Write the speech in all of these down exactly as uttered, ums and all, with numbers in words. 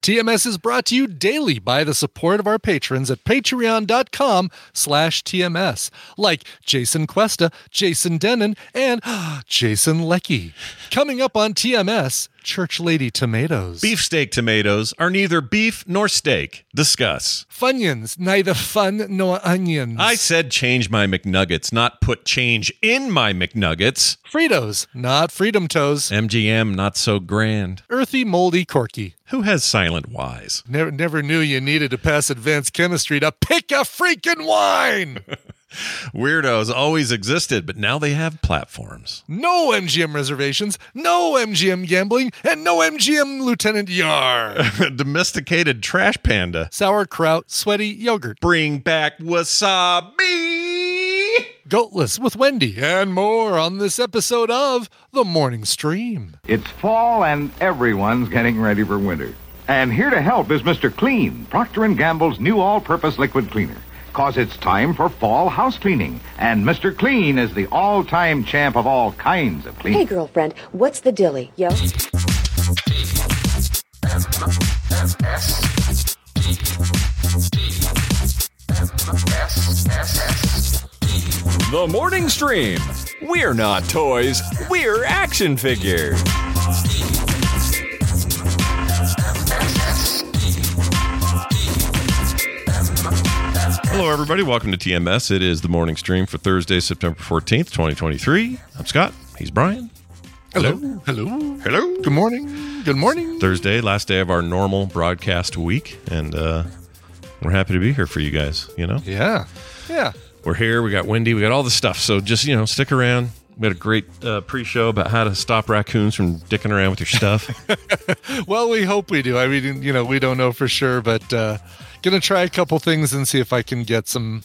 T M S is brought to you daily by the support of our patrons at patreon.com slash TMS, like Jason Cuesta, Jason Denon, and Jason Leckie. Coming up on T M S, Church Lady Tomatoes. Beefsteak tomatoes are neither beef nor steak. Discuss. Funyuns, neither fun nor onions. I said change my McNuggets, not put change in my McNuggets. Fritos, not freedom toes. M G M, not so grand. Earthy, moldy, corky. Who has silent Y's? Never, never knew you needed to pass advanced chemistry to pick a freaking wine. Weirdos always existed, but now they have platforms. No M G M reservations, no M G M gambling, and no M G M Lieutenant Yar. Domesticated trash panda. Sauerkraut, sweaty yogurt. Bring back wasabi. Goatless with Wendy and more on this episode of The Morning Stream. It's fall and everyone's getting ready for winter. And here to help is Mister Clean, Procter and Gamble's new all-purpose liquid cleaner. Because it's time for fall house cleaning, and Mister Clean is the all-time champ of all kinds of cleaning. Hey, girlfriend, what's the dilly, yo? The Morning Stream. We're not toys, we're action figures. Hello, everybody. Welcome to T M S. It is the Morning Stream for Thursday, September fourteenth, twenty twenty-three. I'm Scott. He's Brian. Hello. Hello. Hello. Hello. Good morning. Good morning. Thursday, last day of our normal broadcast week, and uh, we're happy to be here for you guys, you know? Yeah. Yeah. We're here. We got Wendy. We got all the stuff. So just, you know, stick around. We had a great uh, pre-show about how to stop raccoons from dicking around with your stuff. Well, we hope we do. I mean, you know, we don't know for sure, but... Uh, Gonna try a couple things and see if I can get some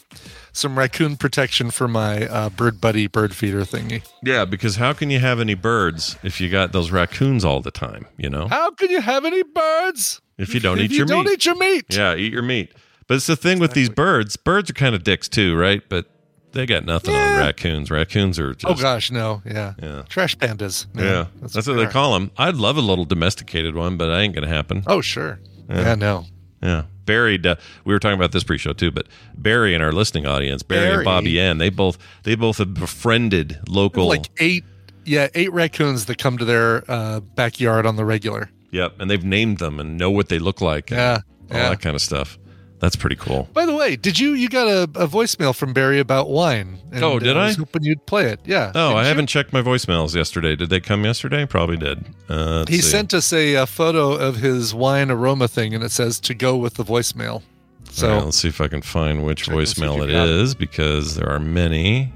some raccoon protection for my uh, bird buddy bird feeder thingy. Yeah, because how can you have any birds if you got those raccoons all the time, you know? How can you have any birds if you don't if eat you your don't meat? Don't eat your meat. Yeah, eat your meat. But it's the thing exactly. with these birds. Birds are kind of dicks too, right? But they got nothing yeah. on raccoons. Raccoons are just... Oh, gosh, no. Yeah. yeah. Trash pandas. Yeah. yeah. That's, that's what they are. Call them. I'd love a little domesticated one, but that ain't gonna happen. Oh, sure. Yeah, yeah no. Yeah. Barry, uh, we were talking about this pre-show too, but Barry and our listening audience, Barry, Barry. and Bobby N, they both they both have befriended local like eight, yeah, eight raccoons that come to their uh, backyard on the regular. Yep, and they've named them and know what they look like. Yeah, all yeah. that kind of stuff. That's pretty cool. By the way, did you you got a, a voicemail from Barry about wine? And, oh, did uh, I? I was hoping you'd play it. Yeah. Oh, I you? haven't checked my voicemails yesterday. Did they come yesterday? Probably did. Uh, he see. sent us a, a photo of his wine aroma thing, and it says to go with the voicemail. So right, let's see if I can find which voicemail it is, because there are many.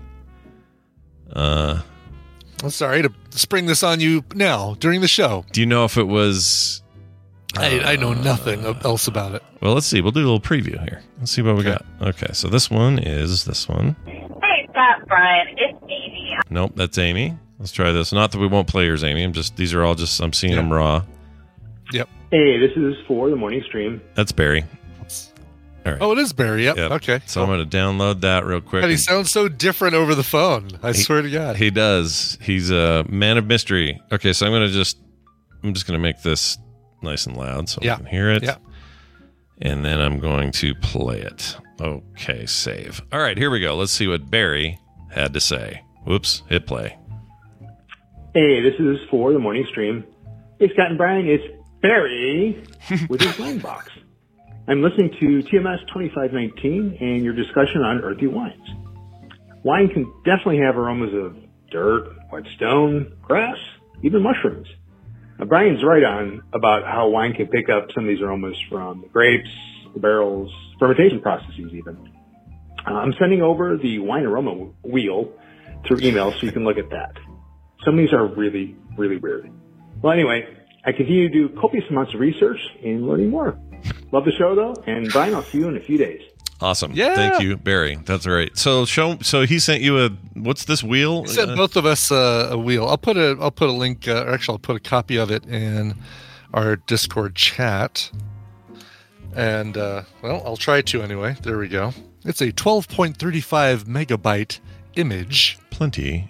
Uh, I'm sorry to spring this on you now during the show. Do you know if it was... I, I know nothing uh, else about it. Well, let's see. We'll do a little preview here. Let's see what we okay. got. Okay, so this one is this one. Hey, Scott, Brian. It's Amy. Nope, that's Amy. Let's try this. Not that we won't play yours, Amy. I'm just, these are all just, I'm seeing yeah. them raw. Yep. Hey, this is for the Morning Stream. That's Barry. All right. Oh, it is Barry. Yep. yep. Okay. So cool. I'm going to download that real quick. God, he sounds so different over the phone. I he, swear to God. He does. He's a man of mystery. Okay, so I'm going to just, I'm just going to make this nice and loud so yeah. we can hear it. Yeah. And then I'm going to play it. Okay, save. All right, here we go. Let's see what Barry had to say. Whoops, hit play. Hey, this is for the Morning Stream. Hey, Scott and Brian, it's Barry with his wine box. I'm listening to T M S twenty-five nineteen and your discussion on earthy wines. Wine can definitely have aromas of dirt, wet stone, grass, even mushrooms. Now, Brian's right on about how wine can pick up some of these aromas from the grapes, the barrels, fermentation processes even. Uh, I'm sending over the wine aroma w- wheel through email so you can look at that. Some of these are really, really weird. Well, anyway, I continue to do copious amounts of research and learning more. Love the show, though, and Brian, I'll see you in a few days. Awesome. Yeah. Thank you, Barry. That's all right. So show. So he sent you a, what's this wheel? He sent uh, both of us uh, a wheel. I'll put a, I'll put a link, uh, or actually I'll put a copy of it in our Discord chat. And, uh, well, I'll try to anyway. There we go. It's a twelve point three five megabyte image. Plenty.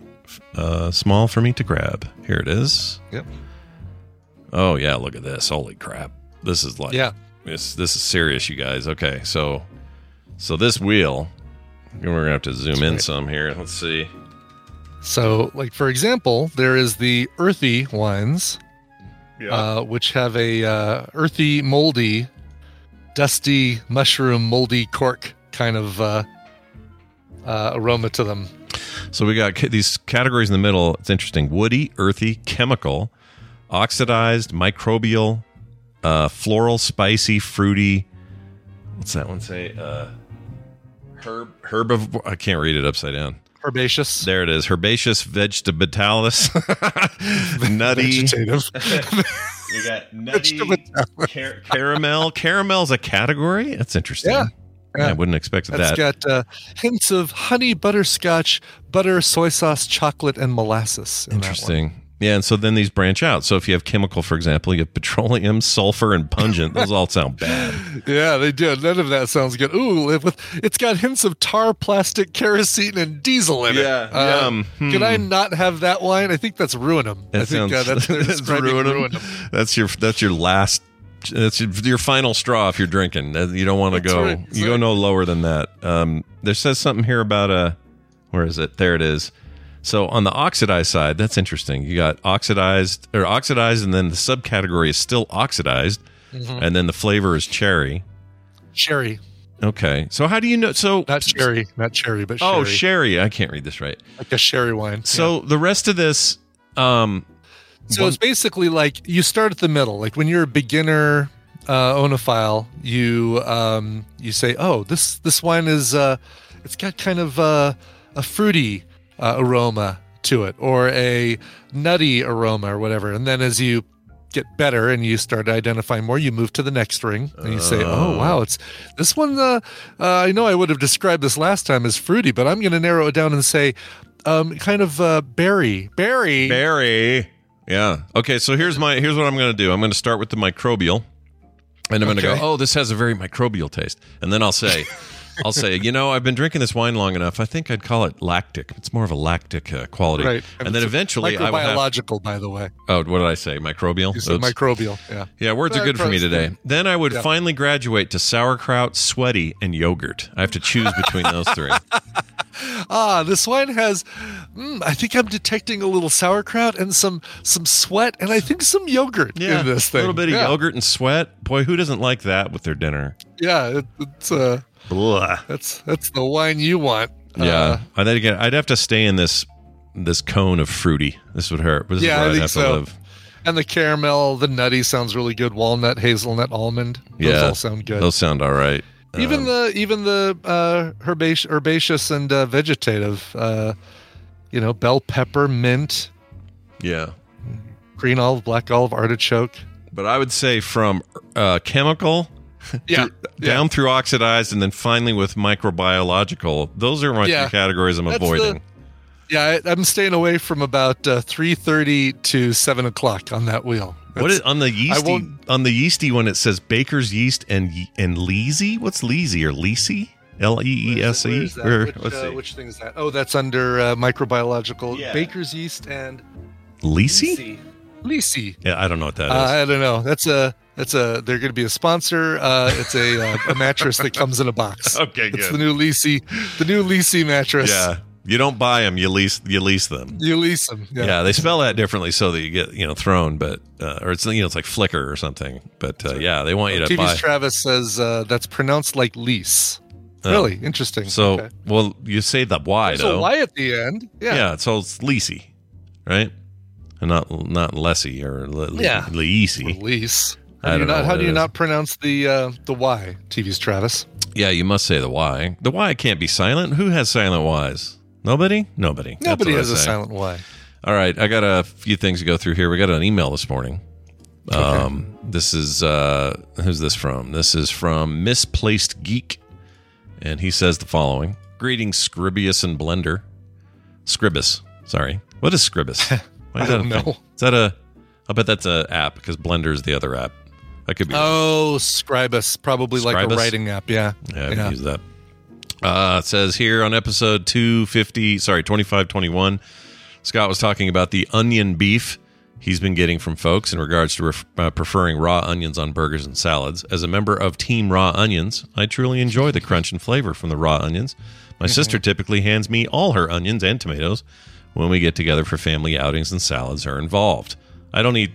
Uh, small for me to grab. Here it is. Yep. Oh, yeah. Look at this. Holy crap. This is like, yeah. This, this is serious, you guys. Okay. So... So this wheel, we're going to have to zoom in some here. Let's see. So, like, for example, there is the earthy wines, yeah. uh, which have a uh, earthy, moldy, dusty, mushroom, moldy cork kind of uh, uh, aroma to them. So we got ca- these categories in the middle. It's interesting. Woody, earthy, chemical, oxidized, microbial, uh, floral, spicy, fruity. What's that one say? Uh, Herb, herbivore. I can't read it upside down. Herbaceous. There it is. Herbaceous, vegetalis, nutty. Vegetative. We got nutty, car- caramel. Caramel's a category? That's interesting. Yeah. yeah. I wouldn't expect that. It's got uh, hints of honey, butterscotch, butter, soy sauce, chocolate, and molasses. In interesting. That one. Yeah, and so then these branch out. So if you have chemical, for example, you have petroleum, sulfur, and pungent. Those all sound bad. Yeah, they do. None of that sounds good. Ooh, it, it's got hints of tar, plastic, kerosene, and diesel in it. Yeah. Um, hmm. Can I not have that wine? I think that's ruin them. That I think sounds, uh, that's, that's ruin them. That's your that's your last. That's your, your final straw if you're drinking. You don't want to go. Right. You right. go no lower than that. Um, there says something here about a. Where is it? There it is. So on the oxidized side, that's interesting. You got oxidized or oxidized, and then the subcategory is still oxidized, mm-hmm. and then the flavor is cherry. Sherry. Okay. So how do you know? So not cherry, not cherry, but sherry. Oh, sherry. I can't read this right. Like a sherry wine. So yeah. The rest of this. Um, so one- it's basically like you start at the middle. Like when you're a beginner uh, onophile, you um, you say, "Oh, this this wine is uh, it's got kind of uh, a fruity." Uh, aroma to it, or a nutty aroma, or whatever. And then as you get better and you start identifying more, you move to the next ring and you say, "Oh wow, it's this one." Uh, uh, I know I would have described this last time as fruity, but I'm going to narrow it down and say, um, kind of uh, berry, berry, berry. Yeah. Okay. So here's my here's what I'm going to do. I'm going to start with the microbial, and I'm okay. going to go, "Oh, this has a very microbial taste," and then I'll say. I'll say, you know, I've been drinking this wine long enough. I think I'd call it lactic. It's more of a lactic uh, quality. Right. And, and then eventually I will have... Microbiological, by the way. Oh, what did I say? Microbial? You said microbial, yeah. Yeah, words but are good for me today. Good. Then I would yeah. finally graduate to sauerkraut, sweaty, and yogurt. I have to choose between those three. Ah, this wine has, mm, I think I'm detecting a little sauerkraut and some some sweat, and I think some yogurt yeah, in this thing. A little bit of yeah. yogurt and sweat. Boy, who doesn't like that with their dinner? Yeah, it, it's... Uh, Blah. That's that's the wine you want. Yeah, uh, and then again, I'd have to stay in this this cone of fruity. This would hurt. This yeah, is I I'd think have so. To live. And the caramel, the nutty sounds really good. Walnut, hazelnut, almond. Those yeah, all sound good. Those sound all right. Even um, the even the uh, herbace- herbaceous and uh, vegetative, uh, you know, bell pepper, mint. Yeah, green olive, black olive, artichoke. But I would say from uh, chemical. Yeah, down yeah. through oxidized, and then finally with microbiological. Those are my yeah. categories I'm That's avoiding. The, yeah, I, I'm staying away from about uh, three thirty to seven o'clock on that wheel. That's, what is on the yeasty? On the yeasty one, it says baker's yeast and and Leesy. What's Leesy or Leesy? L e e s e. Which thing is that? Oh, that's under uh, microbiological. Yeah. Baker's yeast and Leesy. Leesy. Yeah, I don't know what that is. Uh, I don't know. That's a. That's a. They're going to be a sponsor. Uh, it's a, a, a mattress that comes in a box. Okay, good. It's the new Leesy, the new Leesy mattress. Yeah, You don't buy them. You lease. You lease them. You lease them. Yeah, yeah, they spell that differently so that you get, you know, thrown, but uh, or it's, you know, it's like Flickr or something. But uh, yeah, they want you to T V's buy. T V's Travis says uh, that's pronounced like lease. Uh, really interesting. So, okay. Well, you say the Y There's though. There's a Y at the end. Yeah. Yeah. So it's Leesy, right? And not not Lessy or le- yeah. Leesy. Lease. How do you not, how do you not pronounce the uh, the Y, T V's Travis? Yeah, you must say the Y. The Y can't be silent. Who has silent Ys? Nobody? Nobody. Nobody has a silent Y. All right, I got a few things to go through here. We got an email this morning. Okay. Um, this is, uh, who's this from? This is from Misplaced Geek, and he says the following. Greetings, Scribius and Blender. Scribus, sorry. What is Scribus? Why is I don't that know. Is that a, I bet that's an app, because Blender is the other app. That could be. Oh, Scribus, probably Scribus? Like a writing app, yeah. Yeah, I yeah. use that. Uh, it says here on episode two fifty, sorry, twenty-five twenty-one, Scott was talking about the onion beef he's been getting from folks in regards to ref- uh, preferring raw onions on burgers and salads. As a member of Team Raw Onions, I truly enjoy the crunch and flavor from the raw onions. My mm-hmm. sister typically hands me all her onions and tomatoes when we get together for family outings and salads are involved. I don't eat,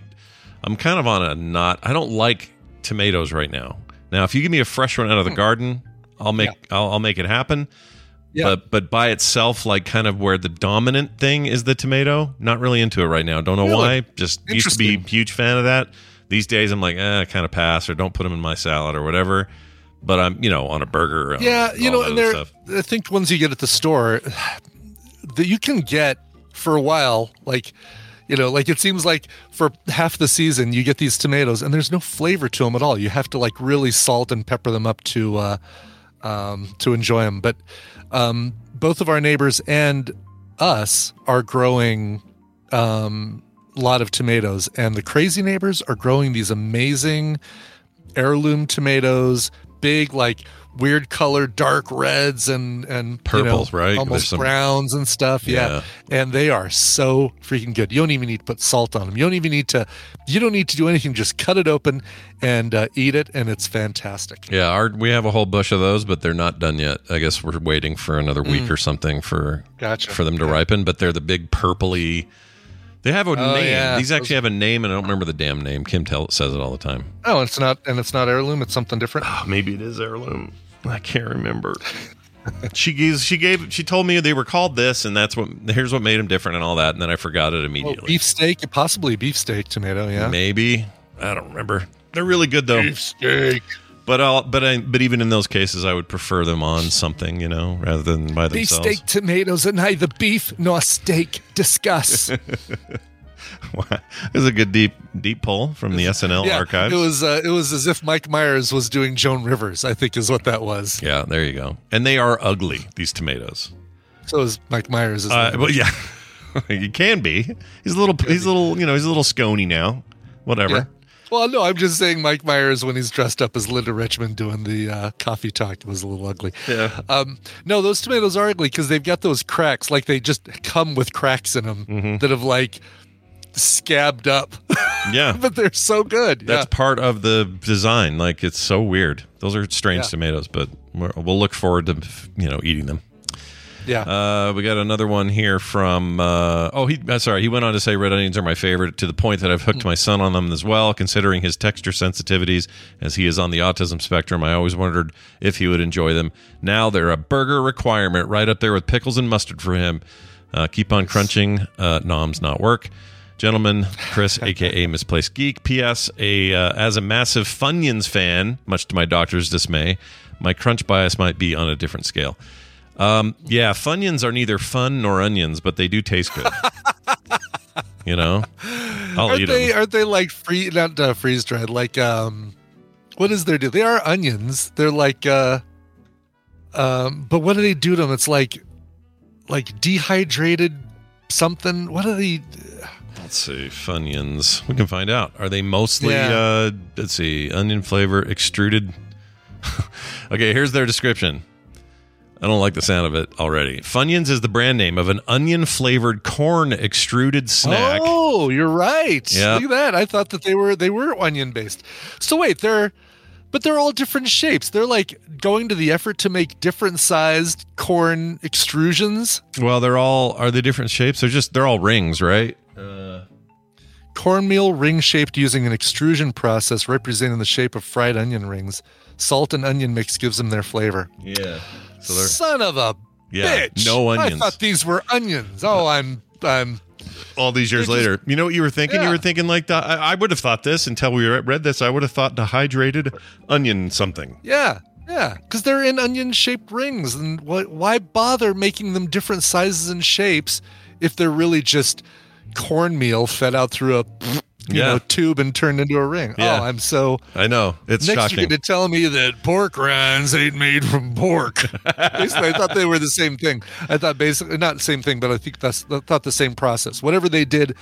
I'm kind of on a not, I don't like tomatoes right now. Now, if you give me a fresh one out of the mm. garden, I'll make yeah. I'll, I'll make it happen, yeah. but but by itself, like kind of where the dominant thing is the tomato, not really into it right now. Don't know really? why. Just used to be a huge fan of that. These days, I'm like, eh, kind of pass, or don't put them in my salad or whatever. But I'm, you know, on a burger. Yeah, on, you know, and there. I think ones you get at the store that you can get for a while, like. You know, like it seems like for half the season you get these tomatoes and there's no flavor to them at all. You have to like really salt and pepper them up to uh, um, to enjoy them. But um, both of our neighbors and us are growing um, a lot of tomatoes, and the crazy neighbors are growing these amazing heirloom tomatoes, big like weird color, dark reds and and purples, you know, right? Almost some browns and stuff. Yeah. yeah, and they are so freaking good. You don't even need to put salt on them. You don't even need to. You don't need to do anything. Just cut it open and uh, eat it, and it's fantastic. Yeah, our, we have a whole bush of those, but they're not done yet. I guess we're waiting for another week mm. or something for gotcha. for them to yeah. ripen. But they're the big purpley. They have a oh, name. Yeah. These actually have a name, and I don't remember the damn name. Kim tell, says it all the time. Oh, it's not, and it's not heirloom. It's something different. Oh, maybe it is heirloom. I can't remember. she gave, she gave, she told me they were called this, and that's what. Here's what made them different, and all that, and then I forgot it immediately. Well, beefsteak, possibly beefsteak tomato. Yeah, maybe. I don't remember. They're really good though. Beefsteak. But I'll, but I, but even in those cases, I would prefer them on something, you know, rather than by themselves. Beefsteak tomatoes and neither beef nor steak discuss. Wow. It was a good deep deep poll from the S N L yeah, archives. It was uh, it was as if Mike Myers was doing Joan Rivers, I think is what that was. Yeah, there you go. And they are ugly, these tomatoes. So is Mike Myers. Isn't uh, well, yeah, he can be. He's a little. He's a little. You know, he's a little scony now. Whatever. Yeah. Well, no, I'm just saying Mike Myers, when he's dressed up as Linda Richmond doing the uh, coffee talk, was a little ugly. Yeah. Um, no, those tomatoes are ugly because they've got those cracks. Like, they just come with cracks in them mm-hmm. that have, like, scabbed up. Yeah. But they're so good. That's yeah. part of the design. Like, it's so weird. Those are strange yeah. tomatoes, but we're, we'll look forward to, you know, eating them. Yeah. Uh, we got another one here from, uh, oh, he, uh, sorry, he went on to say red onions are my favorite, to the point that I've hooked mm. my son on them as well, considering his texture sensitivities, as he is on the autism spectrum. I always wondered if he would enjoy them. Now they're a burger requirement, right up there with pickles and mustard for him. Uh, keep on crunching. Uh, noms not work. Gentlemen, Chris, a k a. Misplaced Geek. P S. A, uh, as a massive Funyuns fan, much to my doctor's dismay, my crunch bias might be on a different scale. Um, yeah, Funyuns are neither fun nor onions, but they do taste good. You know, I'll aren't eat they, them. Aren't they like free, not uh, freeze dried? Like, um, what is their do? They are onions. They're like, uh, um, but what do they do to them? It's like, like dehydrated something. What are they? Let's see, Funyuns. We can find out. Are they mostly? Yeah. Uh, let's see, onion flavor extruded. Okay, here's their description. I don't like the sound of it already. Funyuns is the brand name of an onion-flavored corn extruded snack. Oh, you're right. Yep. Look at that. I thought that they were they were onion-based. So wait, they're but they're all different shapes. They're like going to the effort to make different sized corn extrusions. Well, they're all, are they different shapes? They're just, they're all rings, right? Uh, Cornmeal ring shaped using an extrusion process representing the shape of fried onion rings. Salt and onion mix gives them their flavor. Yeah. So Son of a yeah, bitch. No onions. I thought these were onions. Oh, I'm, I'm. All these years just, later. You know what you were thinking? Yeah. You were thinking like, the, I, I would have thought this until we read this. I would have thought dehydrated onion something. Yeah. Yeah. Because they're in onion shaped rings. And wh- why bother making them different sizes and shapes if they're really just cornmeal fed out through a you yeah. know tube and turned into a ring? Yeah. Oh, I'm so. I know. It's next shocking. You're going to tell me that pork rinds ain't made from pork. Basically, I thought they were the same thing. I thought basically not the same thing, but I think that's I thought the same process. Whatever they did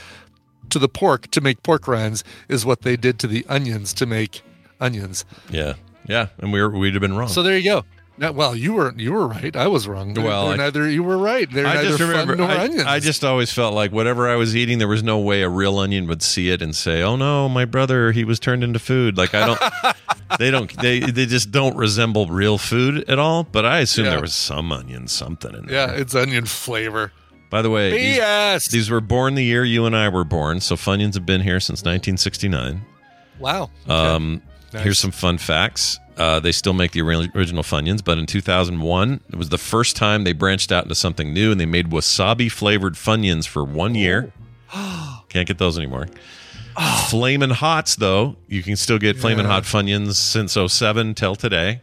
to the pork to make pork rinds is what they did to the onions to make onions. Yeah, yeah, and we were, we'd have been wrong. So there you go. Now, well, you were you were right. I was wrong. They're, well, they're I, neither you were right. They're I neither just remember, fun nor I, onions. I just always felt like whatever I was eating, there was no way a real onion would see it and say, "Oh no, my brother, he was turned into food." Like I don't, they don't, they they just don't resemble real food at all. But I assume yeah. there was some onion, something in there. Yeah, it's onion flavor. By the way, these, these were born the year you and I were born, so Funyuns have been here since nineteen sixty-nine. Wow. Okay. Um, nice. Here's some fun facts. Uh, they still make the original Funyuns, but in two thousand one, it was the first time they branched out into something new, and they made wasabi-flavored Funyuns for one year. Can't get those anymore. Oh. Flamin' Hots, though. You can still get yeah. Flamin' Hot Funyuns since oh seven till today.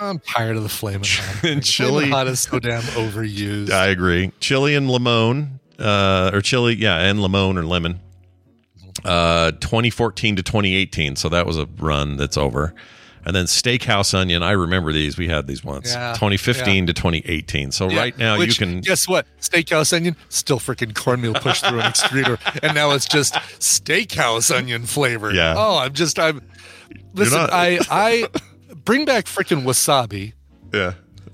I'm tired of the Flamin' Hot. And Chili, Flamin' Hot is so damn overused. I agree. Chili and Limon, uh, or Chili, yeah, and Limon or Lemon. Uh, twenty fourteen to twenty eighteen, so that was a run that's over. And then Steakhouse Onion, I remember these. We had these once, yeah, twenty fifteen yeah. to twenty eighteen. So yeah, right now which, you can... Guess what? Steakhouse Onion, still freaking cornmeal pushed through an extruder. And now it's just Steakhouse Onion flavored. Yeah. Oh, I'm just... I'm. Listen, not... I I bring back freaking wasabi. Yeah.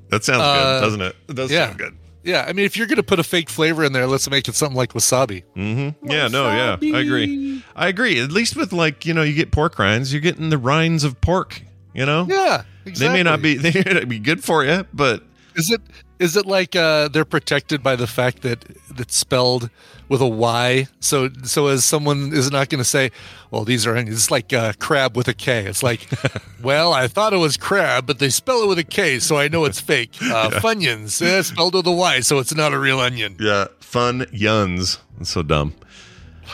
That sounds uh, good, doesn't it? It does yeah. sound good. Yeah. I mean, if you're going to put a fake flavor in there, let's make it something like wasabi. Mm-hmm. Yeah, wasabi. no, yeah. I agree. I agree. At least with like, you know, you get pork rinds, you're getting the rinds of pork. You know, yeah, exactly. They may not be, they may not be good for you, but is it is it like uh, they're protected by the fact that it's spelled with a Y? So so as someone is not going to say, well, these are onions. It's like uh, crab with a K. It's like, well, I thought it was crab, but they spell it with a K, so I know it's fake. Uh, yeah. Funyuns, yeah, spelled with a Y, so it's not a real onion. Yeah, Funyuns. That's so dumb.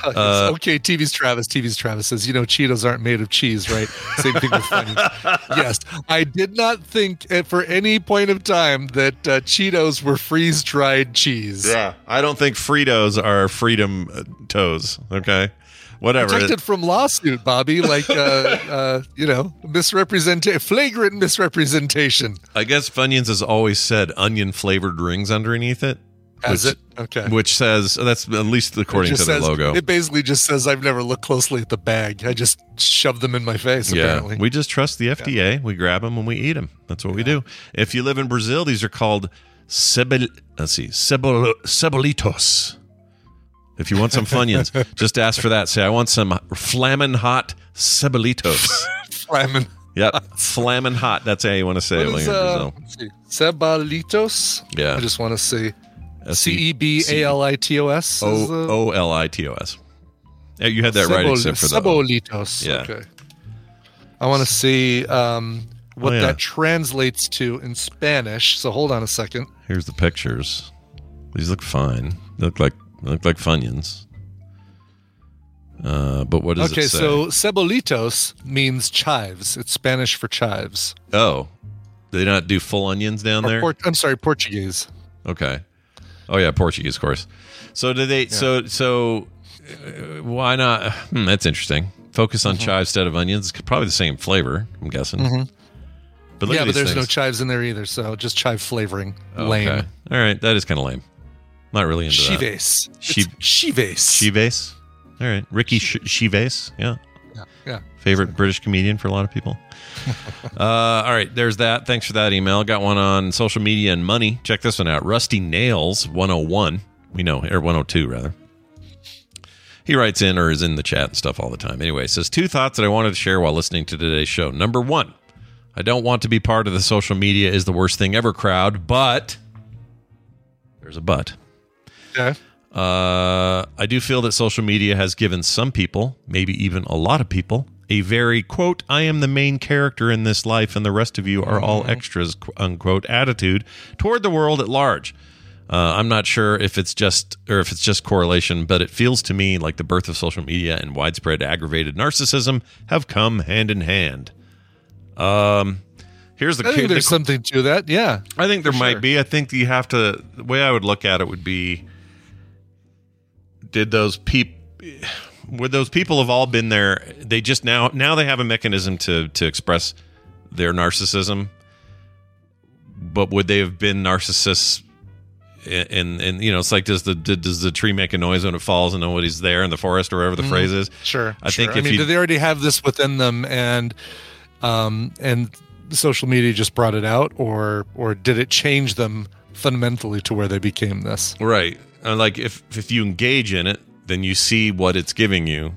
Uh, okay, T V's Travis. T V's Travis says, you know, Cheetos aren't made of cheese, right? Same thing with Funyuns. Yes, I did not think at, for any point of time that uh, Cheetos were freeze-dried cheese. Yeah, I don't think Fritos are freedom toes, okay? Whatever. Protected from lawsuit, Bobby, like, uh, uh, you know, misrepresentation, flagrant misrepresentation. I guess Funyuns has always said onion-flavored rings underneath it. Has which, it? Okay. Which says, that's at least according to the says, logo. It basically just says, I've never looked closely at the bag. I just shove them in my face, yeah. apparently. We just trust the F D A. Yeah. We grab them and we eat them. That's what yeah. we do. If you live in Brazil, these are called Cebol- let's see, Cebol- Cebolitos. If you want some Funyuns, just ask for that. Say, I want some Flamin' Hot Cebolitos. Flamin' Yep, Flamin' Hot. That's how you want to say what it is, in Brazil. Uh, let's see. Cebolitos? Yeah. I just want to see. C E B A L I T O S O L I T O S. You had that Cebol- right except for the Cebolitos. Yeah. Okay. I want to see um, what oh, yeah. that translates to in Spanish. So hold on a second. Here's the pictures. These look fine. They look like they look like Funyuns. Uh, but what does okay, it say? Okay, so Cebolitos means chives. It's Spanish for chives. Oh. They not do full onions down or there? Por- I'm sorry, Portuguese. Okay. Oh yeah, Portuguese, of course. So do they? Yeah. So so uh, why not? Hmm, that's interesting. Focus on mm-hmm. chives instead of onions. It's probably the same flavor, I'm guessing. Mm-hmm. But look yeah, at but there's things. No chives in there either, so just chive flavoring. Okay. Lame. All right, that is kind of lame. Not really into Chives. That. Chives. Chives. Chives. All right, Ricky Chives. Yeah. Yeah. yeah. Favorite British comedian for a lot of people. uh, all right, there's that. Thanks for that email. Got one on social media and money. Check this one out. Rusty Nails one oh one. We know, or one oh two rather. He writes in or is in the chat and stuff all the time. Anyway, says two thoughts that I wanted to share while listening to today's show. Number one, I don't want to be part of the social media is the worst thing ever crowd, but there's a but. Yeah. Uh, I do feel that social media has given some people, maybe even a lot of people, a very, quote, I am the main character in this life and the rest of you are all extras, unquote, attitude toward the world at large. Uh, I'm not sure if it's just or if it's just correlation, but it feels to me like the birth of social media and widespread aggravated narcissism have come hand in hand. Um, here's the. I think there's the, something to that. Yeah, I think there might sure. be. I think you have to. The way I would look at it would be: Did those people? Would those people have all been there? They just now. Now they have a mechanism to to express their narcissism, but would they have been narcissists? And, and and you know, it's like, does the does the tree make a noise when it falls and nobody's there in the forest or whatever the mm, phrase is? Sure, I sure. think. I if mean, you, do they already have this within them, and um, and social media just brought it out, or or did it change them fundamentally to where they became this? Right, and like if if you engage in it, then you see what it's giving you.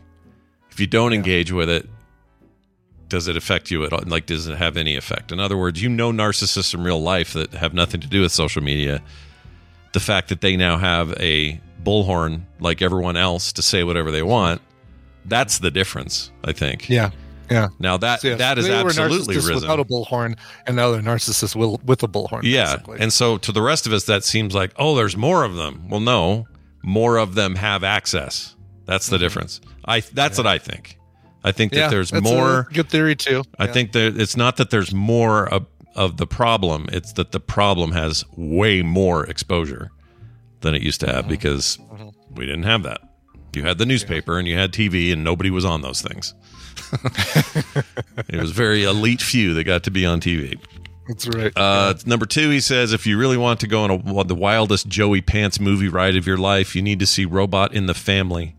If you don't yeah. engage with it, does it affect you at all? Like, does it have any effect? In other words, you know, narcissists in real life that have nothing to do with social media. The fact that they now have a bullhorn like everyone else to say whatever they want, that's the difference, I think. Yeah, yeah. Now that, so, yeah, that is they absolutely were narcissists risen. Without a bullhorn, and now they're narcissists with, with a bullhorn. Yeah, basically. And so to the rest of us, that seems like, oh, there's more of them. Well, no, more of them have access. That's the mm-hmm. difference. I That's yeah. what I think. I think that yeah, there's that's more. A good theory, too. I yeah. think that it's not that there's more of, of the problem, it's that the problem has way more exposure than it used to have, because we didn't have that. You had the newspaper and you had T V and nobody was on those things. It was very elite few that got to be on T V. That's right. Uh, number two, he says, if you really want to go on a, the wildest Joey Pants movie ride of your life, you need to see Robot in the Family.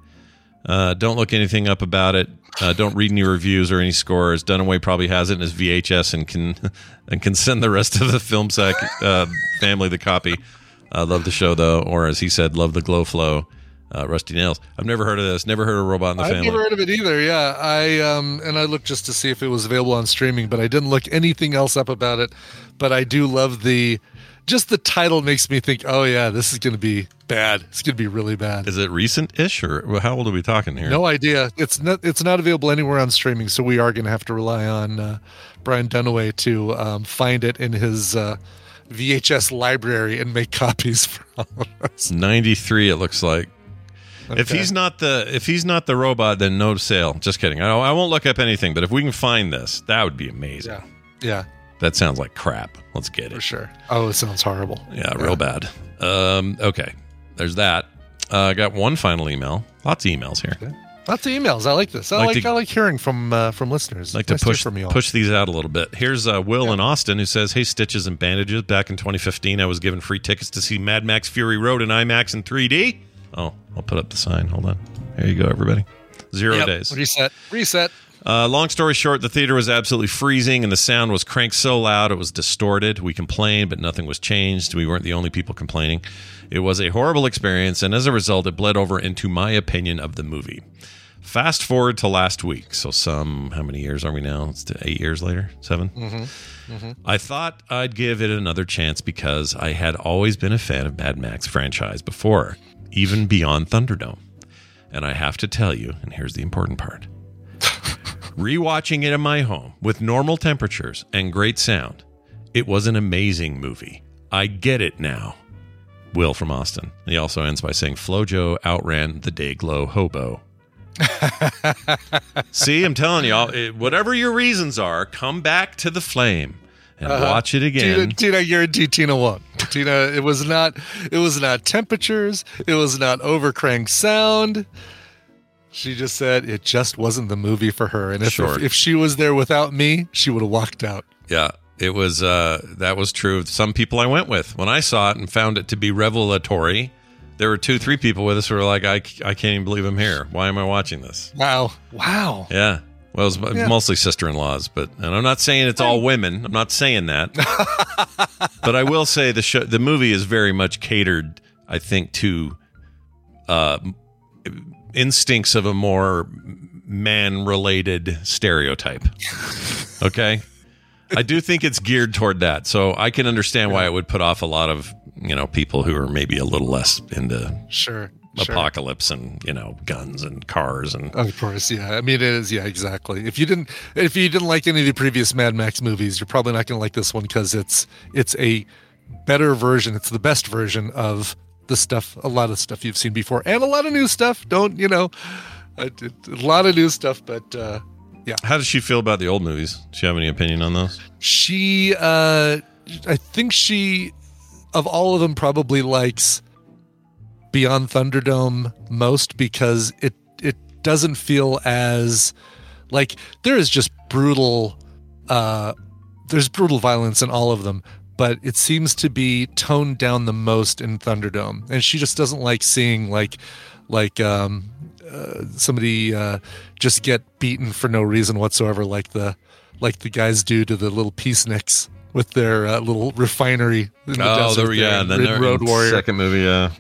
Uh, don't look anything up about it. Uh, don't read any reviews or any scores. Dunaway probably has it in his V H S and can and can send the rest of the Film Sack uh, family the copy. Uh, love the show, though, or as he said, love the glow flow. Uh, Rusty Nails. I've never heard of this. Never heard of Robot in the I've Family. I've never heard of it either, yeah. I um, and I looked just to see if it was available on streaming, but I didn't look anything else up about it. But I do love the... Just the title makes me think, oh, yeah, this is going to be bad. It's going to be really bad. Is it recent-ish, or how old are we talking here? No idea. It's not It's not available anywhere on streaming, so we are going to have to rely on uh, Brian Dunaway to um, find it in his uh, V H S library and make copies for all of us. ninety-three, it looks like. Okay. If he's not the if he's not the robot, then no sale. Just kidding. I, I won't look up anything, but if we can find this, that would be amazing. Yeah. Yeah. That sounds like crap. Let's get it. For sure. Oh, it sounds horrible. Yeah, real yeah. bad. Um, okay. There's that. Uh, I got one final email. Lots of emails here. Okay. Lots of emails. I like this. I like, like to, I like hearing from uh, from listeners. I like nice to push, push these out a little bit. Here's uh, Will yeah. in Austin, who says, hey, Stitches and Bandages. Back in twenty fifteen, I was given free tickets to see Mad Max Fury Road in IMAX in three D. Oh, I'll put up the sign. Hold on. There you go, everybody. Zero yep. days. Reset. Reset. Uh, long story short, the theater was absolutely freezing and the sound was cranked so loud it was distorted. We complained, but nothing was changed. We weren't the only people complaining. It was a horrible experience, and as a result, it bled over into my opinion of the movie. Fast forward to last week. So some, how many years are we now? It's eight years later? Seven? Mm-hmm. Mm-hmm. I thought I'd give it another chance because I had always been a fan of Mad Max franchise before, even beyond Thunderdome. And I have to tell you, and here's the important part. Rewatching it in my home with normal temperatures and great sound, it was an amazing movie. I get it now. Will from Austin. He also ends by saying, Flojo outran the Dayglow hobo. See, I'm telling y'all, it, whatever your reasons are, come back to the flame and uh-huh. watch it again. Tina, Tina, guarantee Tina won't. Tina, it was not. It was not temperatures. It was not overcranked sound. She just said it just wasn't the movie for her. And if, sure. if, if she was there without me, she would have walked out. Yeah, it was. Uh, that was true of some people I went with. When I saw it and found it to be revelatory, there were two, three people with us who were like, I, I can't even believe I'm here. Why am I watching this? Wow. Wow. Yeah. Well, it was yeah. mostly sister-in-laws, but and I'm not saying it's all women. I'm not saying that. But I will say the, show, the movie is very much catered, I think, to... Uh, instincts of a more man-related stereotype. Okay? I do think it's geared toward that. So I can understand yeah. why it would put off a lot of, you know, people who are maybe a little less into sure apocalypse sure. and, you know, guns and cars and of course, yeah. I mean it is, yeah, exactly. If you didn't if you didn't like any of the previous Mad Max movies, you're probably not gonna like this one because it's it's a better version, it's the best version of the stuff, a lot of stuff you've seen before, and a lot of new stuff. Don't you know? I did a lot of new stuff, but uh, yeah. How does she feel about the old movies? Does she have any opinion on those? She, uh, I think she, of all of them, probably likes Beyond Thunderdome most because it it doesn't feel as like there is just brutal. Uh, there's brutal violence in all of them. But it seems to be toned down the most in Thunderdome, and she just doesn't like seeing like, like um, uh, somebody uh, just get beaten for no reason whatsoever, like the like the guys do to the little peaceniks with their uh, little refinery. In the oh, there, yeah, and then they're Road in Warrior. Second movie, yeah,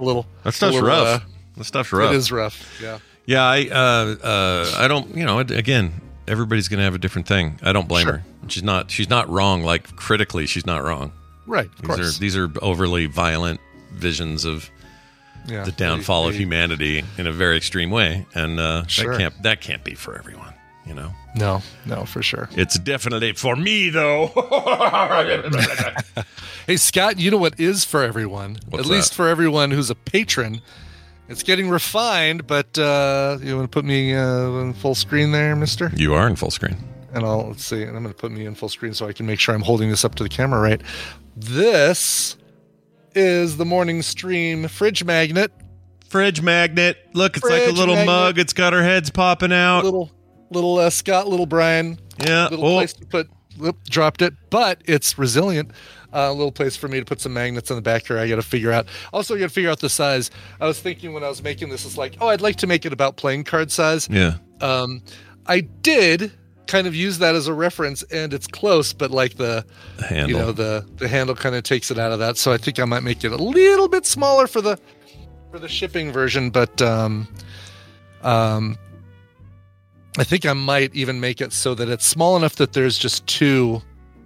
a little. That stuff's little, rough. Uh, that stuff's rough. It is rough. Yeah, yeah. I, uh, uh, I don't. You know, again. Everybody's going to have a different thing. I don't blame sure. her. She's not she's not wrong. Like, critically, she's not wrong. Right, of these course. Are, these are overly violent visions of yeah, the downfall they, they, of humanity in a very extreme way. And uh, sure. that, can't, that can't be for everyone, you know? No, no, for sure. It's definitely for me, though. Hey, Scott, you know what is for everyone? What's At that? Least for everyone who's a patron. It's getting refined, but uh, you want to put me uh, in full screen there, mister? You are in full screen. And I'll, let's see, and I'm going to put me in full screen so I can make sure I'm holding this up to the camera right. This is the morning stream fridge magnet. Fridge magnet. Look, it's fridge like a little magnet. Mug. It's got our heads popping out. Little little uh, Scott, little Brian. Yeah. Little oh. place to put, whoop, dropped it, but it's resilient. A uh, little place for me to put some magnets in the back here. I got to figure out. Also, I got to figure out the size. I was thinking when I was making this, it's like, oh, I'd like to make it about playing card size. Yeah. Um, I did kind of use that as a reference, and it's close, but like the, the handle. You know, the the handle kind of takes it out of that. So I think I might make it a little bit smaller for the for the shipping version, but um, um, I think I might even make it so that it's small enough that there's just two.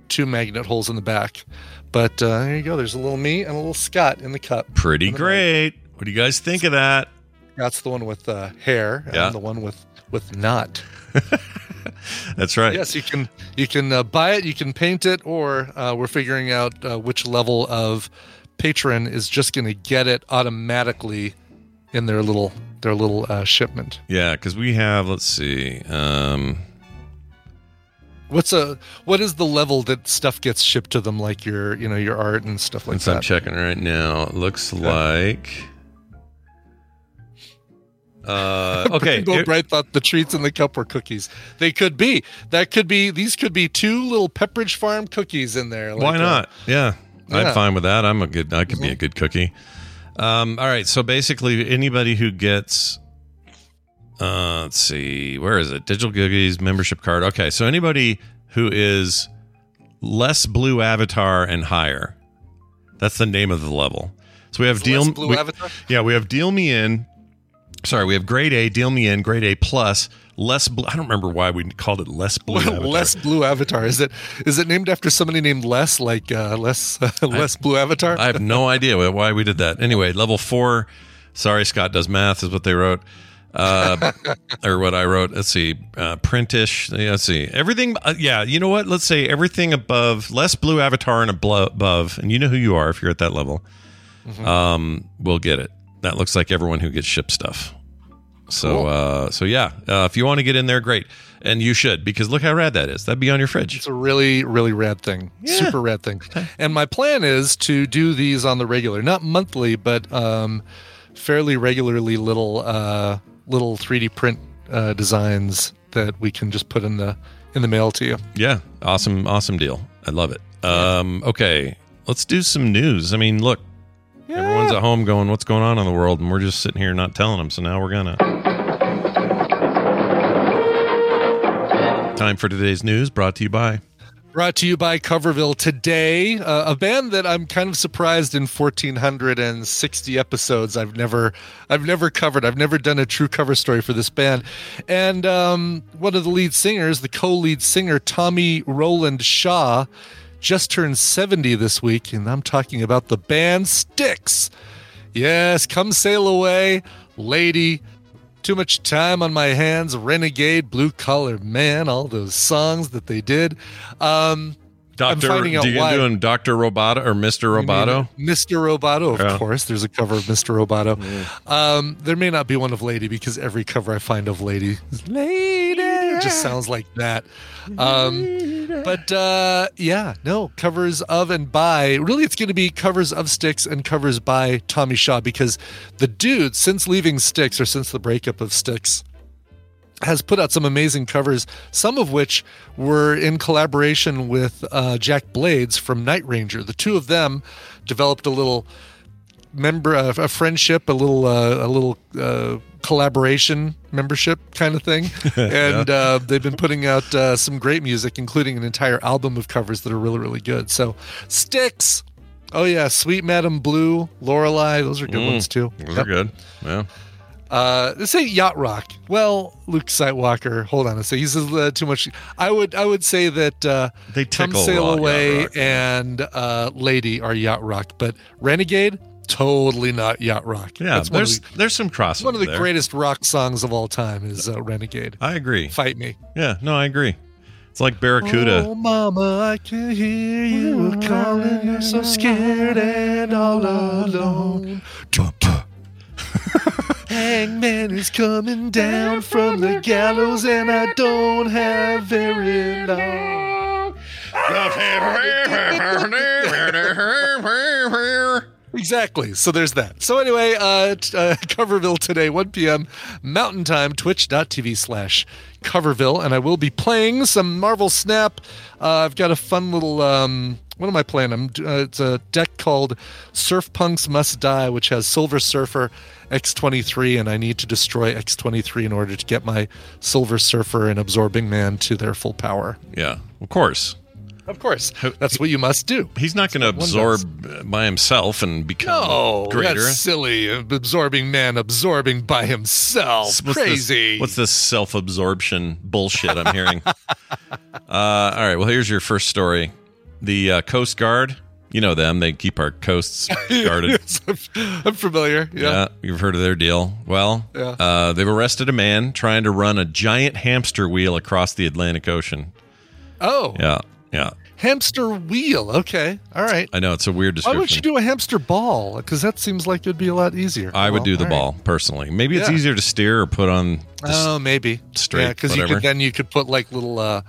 two magnet holes in the back, but uh there you go. There's a little me and a little Scott in the cup. Pretty great mic. What do you guys think of that? That's the one with uh hair, yeah. And the one with with not. That's right. Yes, you can you can uh, buy it, you can paint it, or uh we're figuring out uh, which level of patron is just going to get it automatically in their little their little uh shipment. Yeah, because we have, let's see, um What's a what is the level that stuff gets shipped to them, like your you know your art and stuff like Since that? I'm checking right now. It looks like uh, okay. Bill Bright thought the treats in the cup were cookies. They could be. That could be. These could be two little Pepperidge Farm cookies in there. Like why not? A, yeah, yeah, I'm fine with that. I'm a good. I could mm-hmm. be a good cookie. Um, all right. So basically, anybody who gets. Uh, let's see. Where is it? Digital Goodies, membership card. Okay, so anybody who is less blue avatar and higher. That's the name of the level. So we have it's deal. Blue we, avatar? Yeah, we have deal me in. Sorry, we have grade A, deal me in, grade A plus, less blue. I don't remember why we called it less blue. Avatar. Less blue avatar. Is it is it named after somebody named Les, like uh, less uh, less blue avatar? I have no idea why we did that. Anyway, level four. Sorry, Scott does math is what they wrote. uh or what I wrote. Let's see, uh printish. Let's see, everything. Uh, yeah, you know what, let's say everything above less blue avatar and above, and you know who you are if you're at that level. Mm-hmm. um we'll get it. That looks like everyone who gets shipped stuff. So cool. uh so yeah uh, if you want to get in there, great, and you should, because look how rad that is. That'd be on your fridge. It's a really really rad thing. Yeah. Super rad thing. And my plan is to do these on the regular, not monthly, but um fairly regularly, little uh little three D print uh, designs that we can just put in the in the mail to you. Yeah, awesome, awesome deal. I love it. Um, okay, let's do some news. I mean, look, yeah. Everyone's at home going, "What's going on in the world?" And we're just sitting here not telling them. So now we're gonna time for today's news, brought to you by Brought to you by Coverville today, uh, a band that I'm kind of surprised in fourteen sixty episodes I've never I've never covered. I've never done a true cover story for this band. And um, one of the lead singers, the co-lead singer, Tommy Roland Shaw, just turned seventy this week, and I'm talking about the band Styx. Yes, Come Sail Away, Lady, Too Much Time on My Hands, Renegade, Blue Collar Man, all those songs that they did. Um, Doctor, I'm finding out do you why. Doing Doctor Roboto or Mister Roboto? Mister Roboto, of yeah. course. There's a cover of Mister Roboto. Mm. Um, there may not be one of Lady, because every cover I find of Lady is Lady. It just sounds like that. Um, but uh, yeah, no, covers of and by. Really, it's going to be covers of Styx and covers by Tommy Shaw, because the dude, since leaving Styx or since the breakup of Styx, has put out some amazing covers, some of which were in collaboration with uh, Jack Blades from Night Ranger. The two of them developed a little member, uh, a friendship, a little, uh, a little uh, collaboration membership kind of thing. And yeah. uh, they've been putting out uh, some great music, including an entire album of covers that are really, really good. So Styx. Oh yeah. Sweet Madam Blue, Lorelei. Those are good mm, ones too. Those yep. are good. Yeah. Uh, this ain't yacht rock. Well, Luke Sightwalker, hold on a second. He says uh, too much. I would, I would say that uh, they Come Sail Away and uh, Lady are yacht rock, but Renegade, totally not yacht rock. Yeah, That's there's the, there's some crossover. One of the there. greatest rock songs of all time is uh, Renegade. I agree. Fight me. Yeah, no, I agree. It's like Barracuda. Oh, mama, I can hear you calling. You're so scared and all alone. Hangman is coming down from the gallows, and I don't have very long. Exactly. So there's that. So anyway, uh, t- uh, Coverville today, one p.m. Mountain Time, twitch.tv slash Coverville. And I will be playing some Marvel Snap. Uh, I've got a fun little... Um, What am I playing? I'm, uh, it's a deck called Surf Punks Must Die, which has Silver Surfer, X twenty-three, and I need to destroy X twenty-three in order to get my Silver Surfer and Absorbing Man to their full power. Yeah, of course. Of course. That's what you must do. He's not going to absorb by himself and become no, greater. No, that's silly. Absorbing Man absorbing by himself. What's Crazy. This, what's this self-absorption bullshit I'm hearing? uh, all right, well, here's your first story. The uh, Coast Guard, you know them. They keep our coasts guarded. I'm familiar. Yeah. yeah, you've heard of their deal. Well, yeah. uh, they've arrested a man trying to run a giant hamster wheel across the Atlantic Ocean. Oh. Yeah, yeah. Hamster wheel. Okay. All right. I know. It's a weird description. Why don't you do a hamster ball? Because that seems like it would be a lot easier. I well, would do the ball, right. personally. Maybe it's yeah. easier to steer or put on Oh, maybe. straight, yeah, because you could, then you could put like little... Uh,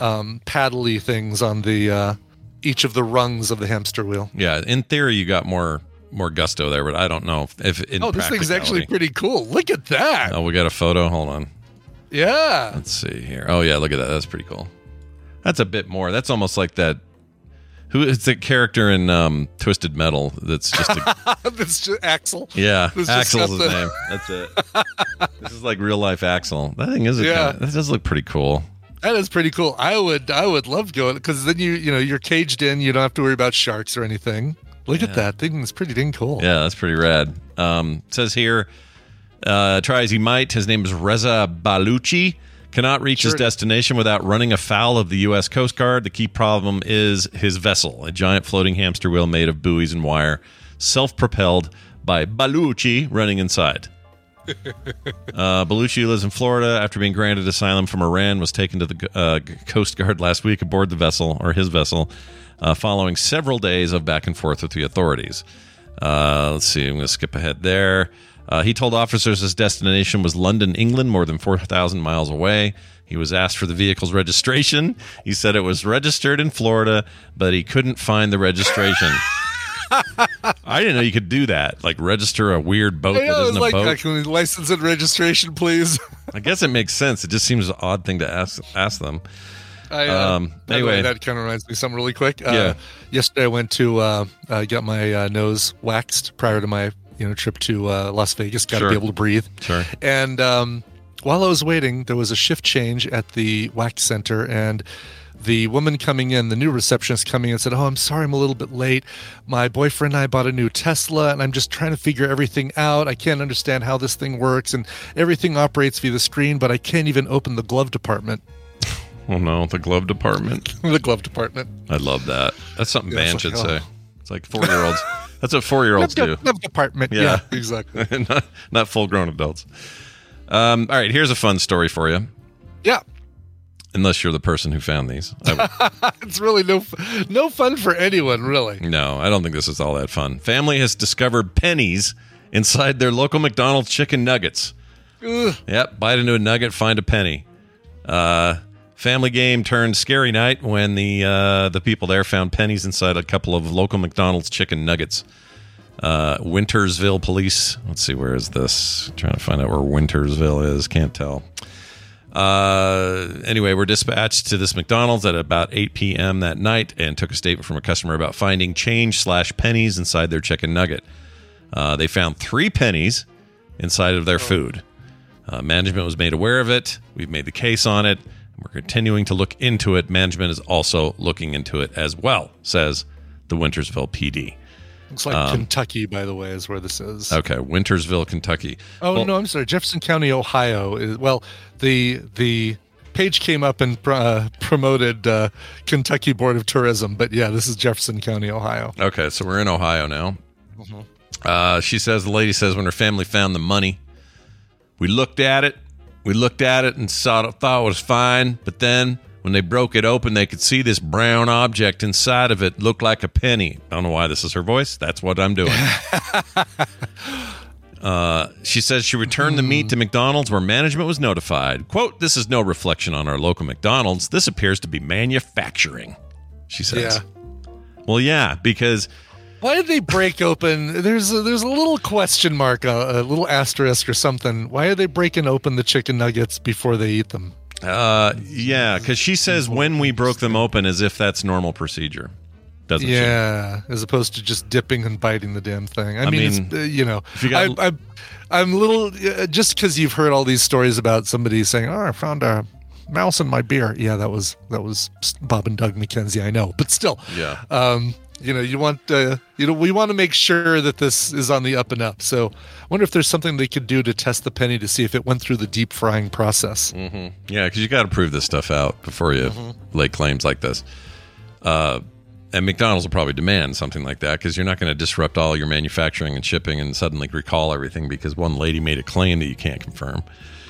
Um, paddly things on the uh, each of the rungs of the hamster wheel. Yeah, in theory, you got more more gusto there, but I don't know if. if in oh, this thing's actually pretty cool. Look at that. Oh, we got a photo. Hold on. Yeah. Let's see here. Oh yeah, look at that. That's pretty cool. That's a bit more. That's almost like that. Who is the character in um, Twisted Metal? That's just a, that's just Axel. Yeah, that's Axel's his the... name. That's it. This is like real life Axel. That thing is. A yeah. Kind of, that does look pretty cool. That is pretty cool. I would, I would love going because then you, you know, you're caged in. You don't have to worry about sharks or anything. Look yeah. at that thing; it's pretty dang cool. Yeah, that's pretty rad. Um, it says here, uh, try as he might, his name is Reza Baluchi. Cannot reach sure. his destination without running afoul of the U S Coast Guard. The key problem is his vessel, a giant floating hamster wheel made of buoys and wire, self-propelled by Baluchi running inside. uh, Baluchi lives in Florida. After being granted asylum from Iran, was taken to the uh, Coast Guard last week aboard the vessel or his vessel, uh, following several days of back and forth with the authorities. Uh, let's see. I'm going to skip ahead there. Uh, he told officers his destination was London, England, more than four thousand miles away. He was asked for the vehicle's registration. He said it was registered in Florida, but he couldn't find the registration. I didn't know you could do that. Like register a weird boat I know, that isn't like, a boat. Uh, can we license and registration, please? I guess it makes sense. It just seems an odd thing to ask ask them. I, uh, um, anyway, way, that kind of reminds me of something really quick. Uh, yeah. Yesterday I went to uh, uh, get my uh, nose waxed prior to my you know trip to uh, Las Vegas. Got to sure. be able to breathe. Sure. And um, while I was waiting, there was a shift change at the wax center, and the woman coming in, the new receptionist coming in, said, "Oh, I'm sorry, I'm a little bit late. My boyfriend and I bought a new Tesla, and I'm just trying to figure everything out. I can't understand how this thing works, and everything operates via the screen, but I can't even open the glove department." Oh no, the glove department. The glove department. I love that. That's something yeah, Van should like, oh. say. It's like four-year-olds. That's what four-year-olds do. Glove department. Yeah, yeah exactly. not, not full-grown adults. Um, all right, here's a fun story for you. Yeah. Unless you're the person who found these. It's really no no fun for anyone, really. No, I don't think this is all that fun. Family has discovered pennies inside their local McDonald's chicken nuggets. Ugh. Yep, bite into a nugget, find a penny. Uh, family game turned scary night when the uh, the people there found pennies inside a couple of local McDonald's chicken nuggets. Uh, Wintersville police. Let's see, where is this? I'm trying to find out where Wintersville is. Can't tell. Uh, anyway, we're dispatched to this McDonald's at about eight p.m. that night and took a statement from a customer about finding change slash pennies inside their chicken nugget. Uh, they found three pennies inside of their food. Uh, management was made aware of it. We've made the case on it. We're continuing to look into it. Management is also looking into it as well, says the Wintersville P D. Looks like um, Kentucky, by the way, is where this is. Okay, Wintersville, Kentucky. Oh, well, no, I'm sorry. Jefferson County, Ohio. Is, well, the the page came up and uh, promoted uh, Kentucky Board of Tourism. But, yeah, this is Jefferson County, Ohio. Okay, so we're in Ohio now. Mm-hmm. Uh, she says, the lady says, when her family found the money, we looked at it. We looked at it and saw it, thought it was fine. But then when they broke it open, they could see this brown object inside of it looked like a penny. I don't know why this is her voice. That's what I'm doing. uh, she says she returned the meat to McDonald's where management was notified. Quote, "This is no reflection on our local McDonald's. This appears to be manufacturing," she says. Yeah. Well, yeah, because... why did they break open? There's a, there's a little question mark, a, a little asterisk or something. Why are they breaking open the chicken nuggets before they eat them? Uh, yeah, because she says when we broke them open as if that's normal procedure, doesn't yeah, she? Yeah, as opposed to just dipping and biting the damn thing. I, I mean, mean it's, uh, you know, you got, I, I, I'm a little, uh, just because you've heard all these stories about somebody saying, "Oh, I found a mouse in my beer." Yeah, that was that was Bob and Doug McKenzie, I know, but still. Yeah. Um, You know, you want uh, you know, we want to make sure that this is on the up and up. So, I wonder if there's something they could do to test the penny to see if it went through the deep frying process. Mm-hmm. Yeah, because you got to prove this stuff out before you mm-hmm. lay claims like this. Uh, and McDonald's will probably demand something like that because you're not going to disrupt all your manufacturing and shipping and suddenly recall everything because one lady made a claim that you can't confirm.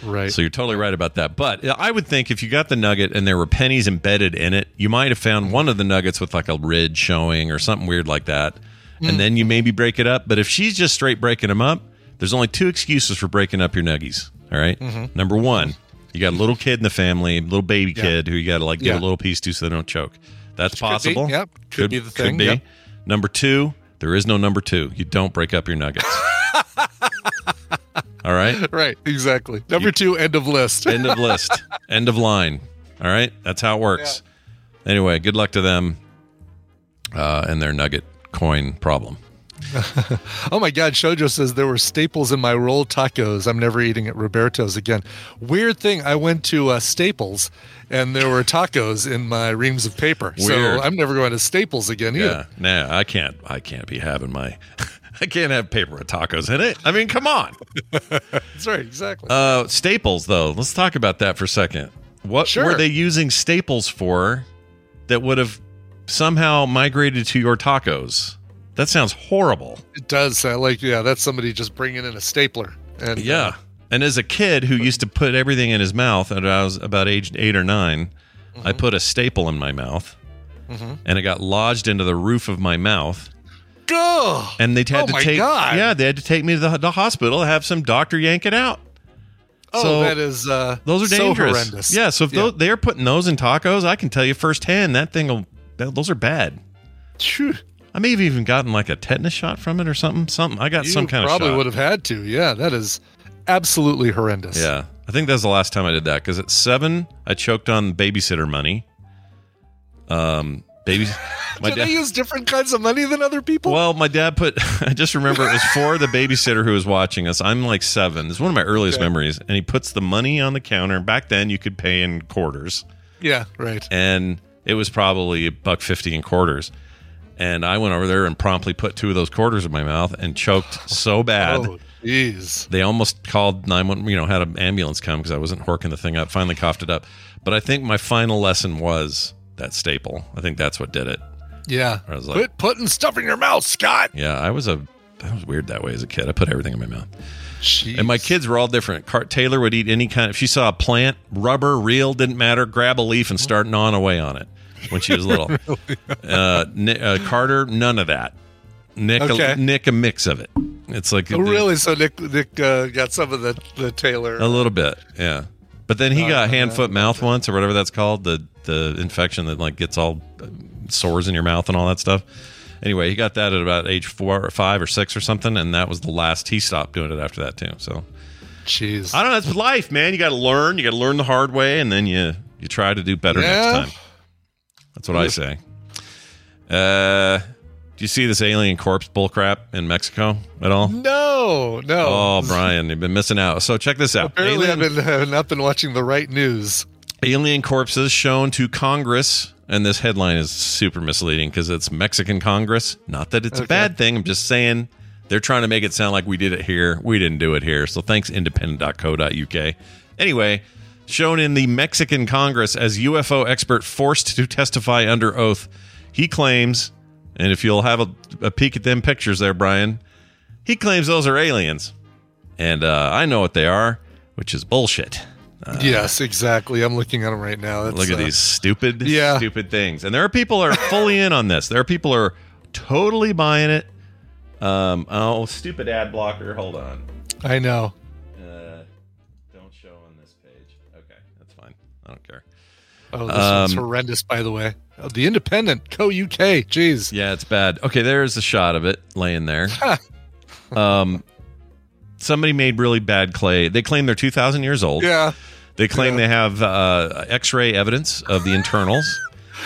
Right. So you're totally right about that. But I would think if you got the nugget and there were pennies embedded in it, you might have found one of the nuggets with like a ridge showing or something weird like that. Mm. And then you maybe break it up. But if she's just straight breaking them up, there's only two excuses for breaking up your nuggies. All right. Mm-hmm. Number one, you got a little kid in the family, little baby yeah. kid who you got to like give yeah. a little piece to so they don't choke. That's Which possible. Could be. Yep. Could, could be the thing. Could be. Yep. Number two, there is no number two. You don't break up your nuggets. All right. Right. Exactly. Number you, two, end of list. End of list. End of line. All right. That's how it works. Yeah. Anyway, good luck to them uh, and their nugget coin problem. Oh, my God. Shoujo says there were staples in my roll tacos. I'm never eating at Roberto's again. Weird thing. I went to uh, Staples and there were tacos in my reams of paper. Weird. So I'm never going to Staples again either. Yeah. Nah, I can't. I can't be having my... I can't have paper with tacos in it. I mean, come on. That's right, exactly. Uh, staples, though. Let's talk about that for a second. What sure. were they using staples for that would have somehow migrated to your tacos? That sounds horrible. It does sound like, yeah, that's somebody just bringing in a stapler. And yeah. Uh, and as a kid who used to put everything in his mouth, and I was about age eight or nine, mm-hmm. I put a staple in my mouth, mm-hmm. and it got lodged into the roof of my mouth. Ugh. And they had oh to take, God. yeah, they had to take me to the, the hospital to have some doctor yank it out. Oh, so that is uh, those are dangerous. So horrendous. Yeah, so if yeah. those, they're putting those in tacos, I can tell you firsthand that thing will. That, those are bad. Phew. I may have even gotten like a tetanus shot from it or something. Something I got you some kind of shot. Probably would have had to. Yeah, that is absolutely horrendous. Yeah, I think that's the last time I did that because at seven I choked on babysitter money. Um. Baby, my did dad, they use different kinds of money than other people? Well, my dad put, I just remember it was for the babysitter who was watching us. I'm like seven. It's one of my earliest okay. memories. And he puts the money on the counter. Back then, you could pay in quarters. Yeah, right. And It was probably a buck fifty in quarters. And I went over there and promptly put two of those quarters in my mouth and choked so bad. Oh, jeez. They almost called nine one one, you know, had an ambulance come because I wasn't horking the thing up. Finally coughed it up. But I think my final lesson was that staple. I think that's what did it. Yeah. I was like, quit putting stuff in your mouth, Scott. Yeah, I was a, I was weird that way as a kid. I put everything in my mouth. Jeez. And my kids were all different. Cart Taylor would eat any kind of, if she saw a plant, rubber, reel, didn't matter, grab a leaf and start gnawing away on it. When she was little, really? uh, Nick, uh, Carter, none of that. Nick, okay. a, Nick, a mix of it. It's like, oh, really? So Nick, Nick uh, got some of the, the Taylor, a little bit, yeah. But then he uh, got hand, uh, foot, mouth uh, once, or whatever that's called, the the infection that like gets all sores in your mouth and all that stuff. Anyway, he got that at about age four or five or six or something, and that was the last he stopped doing it after that too. So, jeez, I don't know. It's life, man. You got to learn. You got to learn the hard way, and then you you try to do better yeah. next time. That's what I say. Uh, do you see this alien corpse bullcrap in Mexico at all? No, no. Oh, Brian, you've been missing out. So check this out. Apparently, alien, I've been, uh, not been watching the right news. Alien corpses shown to Congress, and this headline is super misleading because it's Mexican Congress. Not that it's okay. a bad thing. I'm just saying they're trying to make it sound like we did it here. We didn't do it here. So thanks, independent dot co dot U K. Anyway. Shown in the Mexican Congress as U F O expert forced to testify under oath. He claims, and if you'll have a, a peek at them pictures there, Brian, he claims those are aliens. And uh, I know what they are, which is bullshit. Uh, yes, exactly. I'm looking at them right now. That's, look at uh, these stupid, yeah. stupid things. And there are people who are fully in on this. There are people who are totally buying it. Um, oh, stupid ad blocker. Hold on. I know. I don't care. Oh, this um, one's horrendous, by the way. Oh, the Independent, co U K, jeez. Yeah, it's bad. Okay, there's a shot of it laying there. um, somebody made really bad clay. They claim they're two thousand years old. Yeah. They claim yeah. they have uh, X-ray evidence of the internals.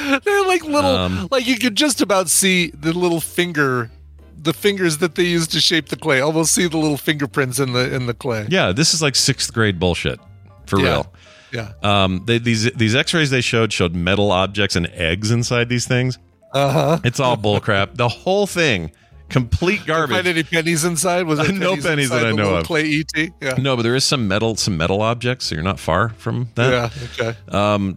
They're like little, um, like you could just about see the little finger, the fingers that they use to shape the clay. Almost see the little fingerprints in the in the clay. Yeah, this is like sixth grade bullshit, for yeah. real. Yeah. Um. They, these these X-rays they showed showed metal objects and eggs inside these things. Uh huh. It's all bullcrap. The whole thing, complete garbage. Did you find any pennies inside? Was there uh, no pennies, pennies that I know of? Clay E T. Yeah. No, but there is some metal some metal objects. So you're not far from that. Yeah. Okay. Um,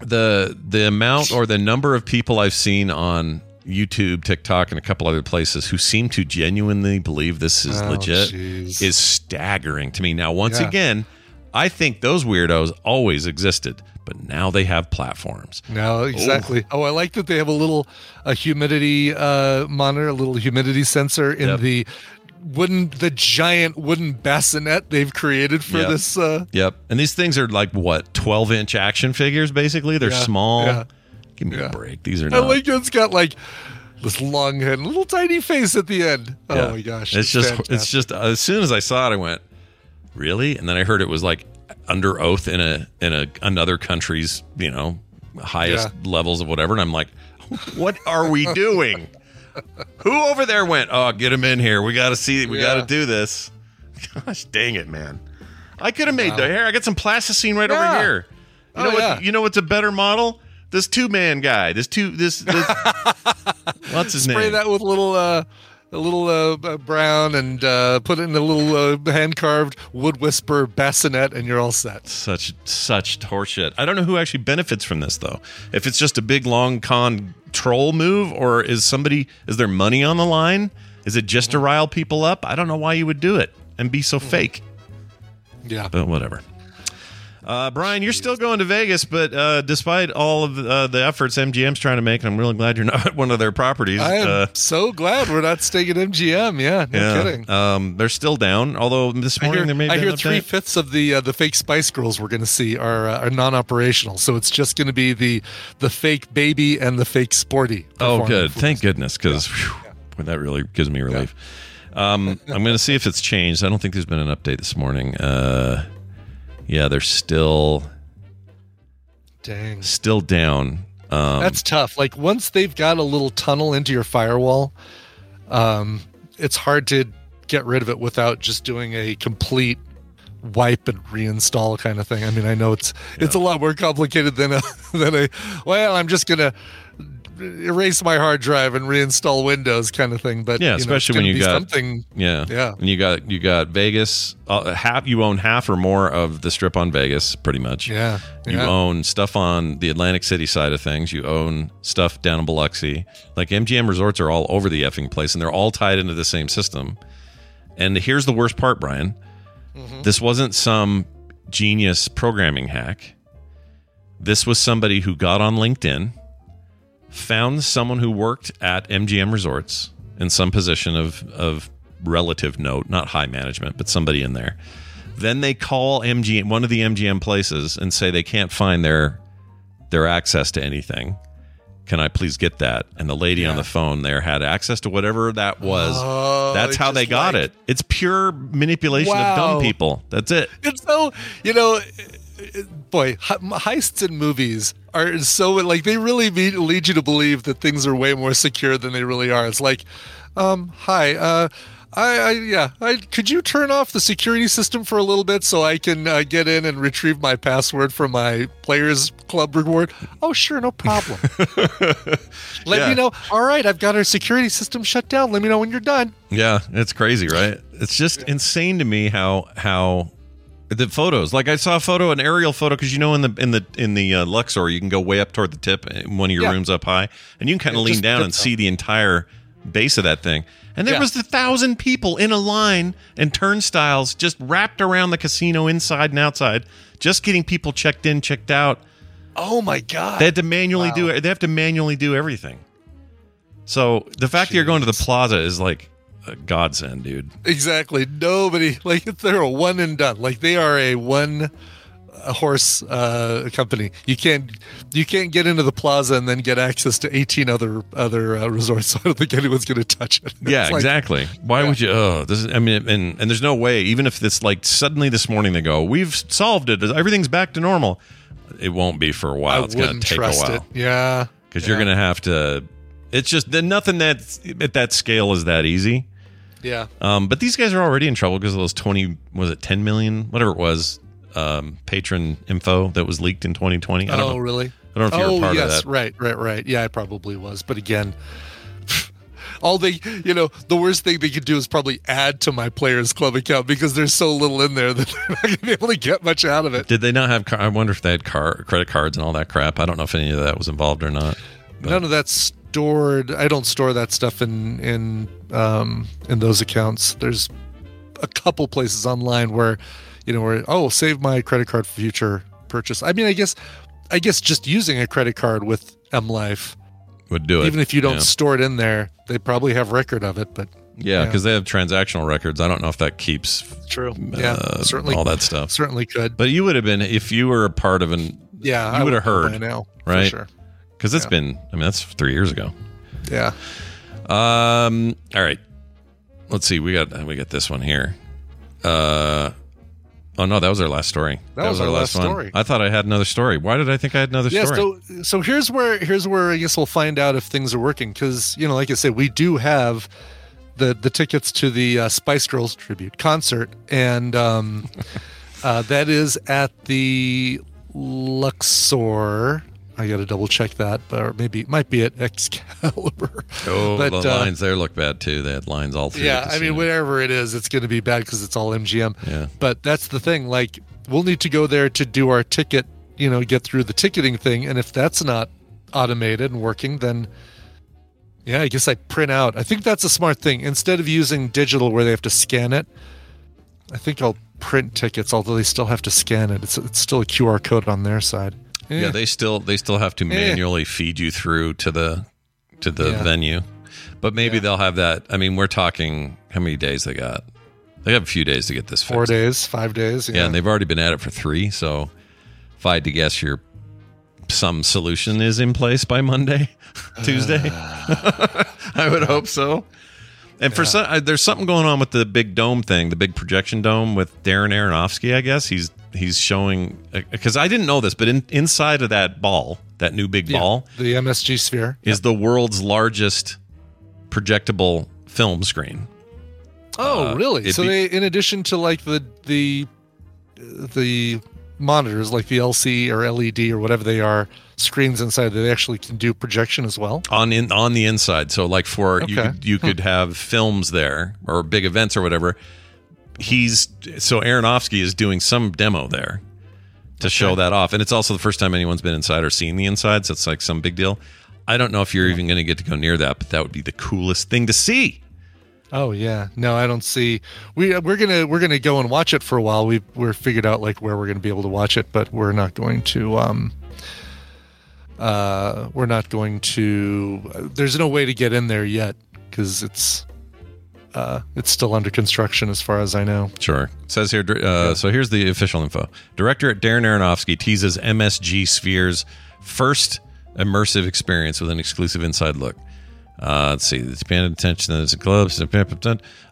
the the amount or the number of people I've seen on YouTube, TikTok, and a couple other places who seem to genuinely believe this is oh, legit geez. is staggering to me. Now, once yeah. again. I think those weirdos always existed, but now they have platforms. No, exactly. Ooh. Oh, I like that they have a little a humidity uh, monitor, a little humidity sensor in yep. the wooden, the giant wooden bassinet they've created for yep. this. Uh, yep. And these things are like, what, twelve inch action figures, basically? They're yeah, small. Yeah. Give me yeah. a break. These are not. I like it's got like this long head, little tiny face at the end. Yeah. Oh, my gosh. It's, it's just, fantastic. It's just, as soon as I saw it, I went, really? And then I heard it was like under oath in a in a another country's, you know, highest yeah. levels of whatever, and I'm like, what are we doing? Who over there went, oh, get him in here, we gotta see, we yeah. gotta do this. Gosh dang it, man. I could have made wow. the hair. I got some plasticine right yeah. over here. You know oh, what yeah. you know what's a better model? This two man guy. This two this, this what's his Spray name? Spray that with little uh A little uh, brown and uh, put it in a little uh, hand-carved wood whisper bassinet, and you're all set. Such such horseshit. I don't know who actually benefits from this, though. If it's just a big, long con troll move, or is somebody is there money on the line? Is it just to rile people up? I don't know why you would do it and be so fake. Yeah. But whatever. Uh, Brian, you're Jeez. still going to Vegas, but uh, despite all of uh, the efforts M G M's trying to make, and I'm really glad you're not at one of their properties. I am uh, so glad we're not staying at M G M. Yeah, no yeah. kidding. Um, they're still down, although this morning there may be an update. I hear three-fifths of the uh, the fake Spice Girls we're going to see are, uh, are non-operational, so it's just going to be the the fake Baby and the fake Sporty. Oh, good. Thank goodness, because yeah. yeah. that really gives me relief. Yeah. Um, I'm going to see if it's changed. I don't think there's been an update this morning. Uh Yeah, they're still, dang, still down. Um, That's tough. Like once they've got a little tunnel into your firewall, um, it's hard to get rid of it without just doing a complete wipe and reinstall kind of thing. I mean, I know it's yeah. it's a lot more complicated than a than a well, I'm just gonna erase my hard drive and reinstall Windows kind of thing. But yeah, you especially know, when you got something. Yeah, yeah, and you got you got Vegas. Uh, half you own half or more of the Strip on Vegas, pretty much. Yeah, you yeah. own stuff on the Atlantic City side of things. You own stuff down in Biloxi. Like M G M resorts are all over the effing place, and they're all tied into the same system. And here's the worst part, Brian. Mm-hmm. This wasn't some genius programming hack. This was somebody who got on LinkedIn, found someone who worked at M G M Resorts in some position of, of relative note, not high management, but somebody in there. Then they call M G M, one of the M G M places, and say they can't find their their access to anything. Can I please get that? And the lady yeah. on the phone there had access to whatever that was. Oh, that's how they got like, it. It's pure manipulation wow. of dumb people. That's it. It's so, you know, boy, heists in movies are so, like, they really lead you to believe that things are way more secure than they really are. It's like, um, hi, uh, I, I yeah, I, could you turn off the security system for a little bit so I can uh, get in and retrieve my password for my Players Club reward? Oh, sure, no problem. Let yeah. me know. All right, I've got our security system shut down. Let me know when you're done. Yeah, it's crazy, right? It's just yeah. insane to me how how the photos. Like I saw a photo, an aerial photo, because you know in the in the in the uh, Luxor, you can go way up toward the tip in one of your yeah. rooms up high, and you can kind of lean down and see the entire base of that thing. And there yeah. was a thousand people in a line and turnstiles just wrapped around the casino inside and outside, just getting people checked in, checked out. Oh my God. They had to manually wow. do it. They have to manually do everything. So the fact Jeez. that you're going to the plaza is like a godsend, dude. Exactly. Nobody, like, they're a one and done. Like, they are a one a horse uh, company. You can't you can't get into the plaza and then get access to eighteen other other uh, resorts. I don't think anyone's going to touch it. Yeah, like, exactly. Why yeah. would you? Oh, this is, I mean, and and there's no way. Even if it's like suddenly this morning they go, we've solved it. Everything's back to normal. It won't be for a while. I it's going to take trust a while. It. Yeah, because yeah. you're going to have to. It's just nothing that at that scale is that easy. Yeah. Um. But these guys are already in trouble because of those twenty. Was it ten million? Whatever it was. Um, patron info that was leaked in twenty twenty. I don't oh, know. really? I don't know if oh, you were part yes, of that. Right, right, right. Yeah, I probably was. But again, all they, you know, the worst thing they could do is probably add to my Players Club account because there's so little in there that they're not going to be able to get much out of it. Did they not have, car- I wonder if they had car- credit cards and all that crap. I don't know if any of that was involved or not. But. None of that's stored. I don't store that stuff in, in, um, in those accounts. There's a couple places online where You know, where oh, save my credit card for future purchase. I mean, I guess, I guess just using a credit card with M Life would do it. Even if you don't yeah. store it in there, they probably have record of it. But yeah, because yeah. they have transactional records. I don't know if that keeps true. Uh, yeah, certainly all that stuff certainly could. But you would have been if you were a part of an yeah, you I would have heard now, right? Because for sure. it's yeah. been. I mean, that's three years ago. Yeah. Um. All right. Let's see. We got we got this one here. Uh. Oh, no, that was our last story. That, that was our, our last, last story. One. I thought I had another story. Why did I think I had another yeah, story? So, so here's where here's where I guess we'll find out if things are working. Because, you know, like I said, we do have the, the tickets to the uh, Spice Girls tribute concert. And um, uh, that is at the Luxor. I got to double check that. Or maybe it might be at Excalibur. Oh, but, the uh, lines there look bad too. They had lines all through. Yeah, I mean, whatever it is, it's going to be bad because it's all M G M. Yeah. But that's the thing. Like, we'll need to go there to do our ticket, you know, get through the ticketing thing. And if that's not automated and working, then yeah, I guess I print out. I think that's a smart thing. Instead of using digital where they have to scan it, I think I'll print tickets, although they still have to scan it. It's, it's still a Q R code on their side. Yeah, they still they still have to manually eh. feed you through to the to the yeah. venue, but maybe yeah. they'll have that. I mean, we're talking how many days they got? They have a few days to get this fixed. Four days, five days. Yeah. yeah, and they've already been at it for three. So, if I had to guess, your some solution is in place by Monday, Tuesday. Uh, I would yeah. hope so. And yeah. for some, there's something going on with the big dome thing, the big projection dome with Darren Aronofsky. I guess he's. He's showing, because I didn't know this, but in, inside of that ball, that new big yeah, ball, the M S G Sphere, is yep. the world's largest projectable film screen. Oh, uh, really? So be, they, in addition to like the the the monitors, like the L C or L E D or whatever they are, screens inside, that they actually can do projection as well on in on the inside. So like for okay. you could, you hmm. could have films there or big events or whatever. He's so Aronofsky is doing some demo there to okay. show that off, and it's also the first time anyone's been inside or seen the inside, so it's like some big deal. I don't know if you're even going to get to go near that, but that would be the coolest thing to see. Oh yeah, no, I don't see. We we're gonna we're gonna go and watch it for a while. We we're figured out like where we're gonna be able to watch it, but we're not going to. Um, uh, we're not going to. There's no way to get in there yet because it's uh, it's still under construction, as far as I know. Sure. It says here. Uh, so here's the official info. Director Darren Aronofsky teases M S G Sphere's first immersive experience with an exclusive inside look. Uh, let's see. The expanded attention as a club.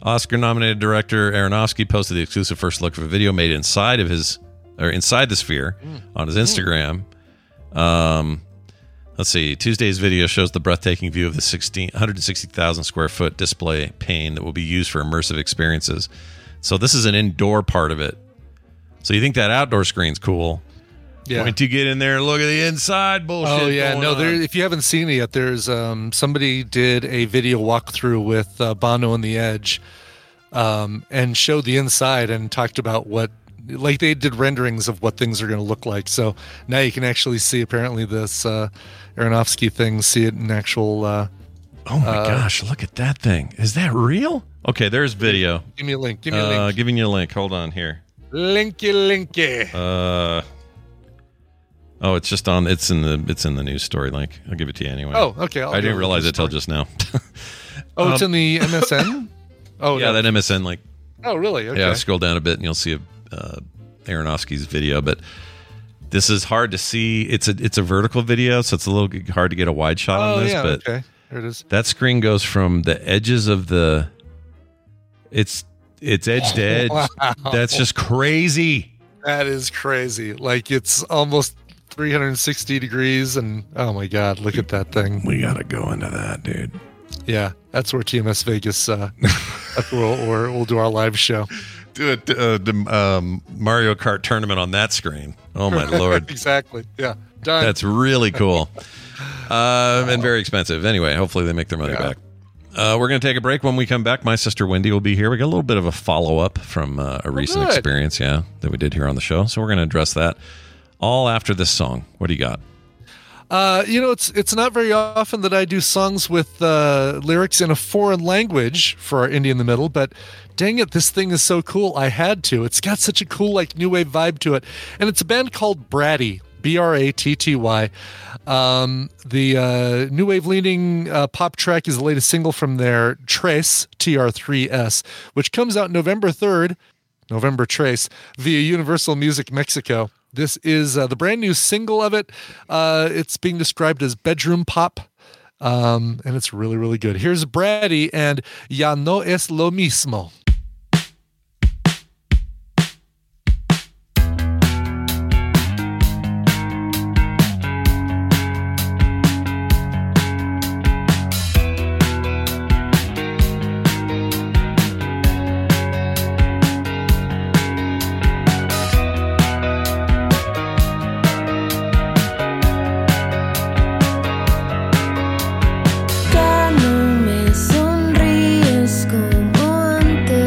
Oscar-nominated director Aronofsky posted the exclusive first look of a video made inside of his or inside the sphere on his Instagram. Um, let's see. Tuesday's video shows the breathtaking view of the one hundred sixty thousand square foot display pane that will be used for immersive experiences. So this is an indoor part of it. So you think that outdoor screen's cool? Yeah. Once you get in there and look at the inside bullshit. Oh yeah, going no. There, if you haven't seen it yet, there's um, somebody did a video walkthrough with uh, Bono and the Edge, um, and showed the inside and talked about what, like they did renderings of what things are going to look like. So now you can actually see apparently this uh, Aronofsky thing, see it in actual. Uh, oh my uh, gosh! Look at that thing. Is that real? Okay, there's video. Give me a link. Give me a link. Uh, giving you a link. Hold on here. Linky, linky. Uh. Oh, it's just on. It's in the. It's in the news story link. I'll give it to you anyway. Oh, okay. I'll I didn't realize it till just now. oh, um, it's in the M S N. Oh, yeah, no. That M S N link. Oh, really? Okay. Yeah, scroll down a bit and you'll see a, uh, Aronofsky's video. But this is hard to see. It's a. It's a vertical video, so it's a little hard to get a wide shot oh, on this. Yeah, but okay. There it is. That screen goes from the edges of the. It's it's edge to edge. Wow. That's just crazy. That is crazy. Like it's almost three hundred sixty degrees, and oh my god, look at that thing. We gotta go into that, dude. Yeah, that's where T M S Vegas uh that's where we'll, or we'll do our live show, do a uh, um, Mario Kart tournament on that screen. Oh my lord. Exactly. Yeah, done. That's really cool. um wow. And very expensive anyway. Hopefully they make their money yeah. back. Uh, we're going to take a break. When we come back, my sister Wendy will be here. We got a little bit of a follow-up from uh, a oh, recent good. experience yeah that we did here on the show, so we're going to address that all after this song. What do you got? Uh, you know, it's it's not very often that I do songs with uh, lyrics in a foreign language for our Indie in the Middle, but dang it, this thing is so cool. I had to. It's got such a cool, like, new wave vibe to it. And it's a band called Bratty, B R A T T Y. Um, the uh, new wave leaning uh, pop track is the latest single from their Tres, T R three S, which comes out November third, November Tres, via Universal Music Mexico. This is uh, the brand new single of it. Uh, it's being described as bedroom pop, um, and it's really, really good. Here's Bratty and Ya No Es Lo Mismo. Te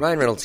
Ryan Reynolds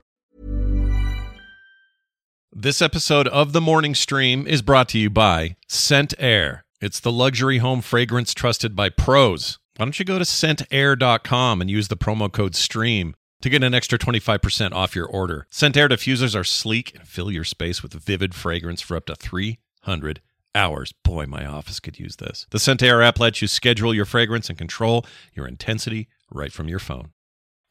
This episode of The Morning Stream is brought to you by Scent Air. It's the luxury home fragrance trusted by pros. Why don't you go to scent air dot com and use the promo code STREAM to get an extra twenty-five percent off your order. Scent Air diffusers are sleek and fill your space with vivid fragrance for up to three hundred hours. Boy, my office could use this. The Scent Air app lets you schedule your fragrance and control your intensity right from your phone.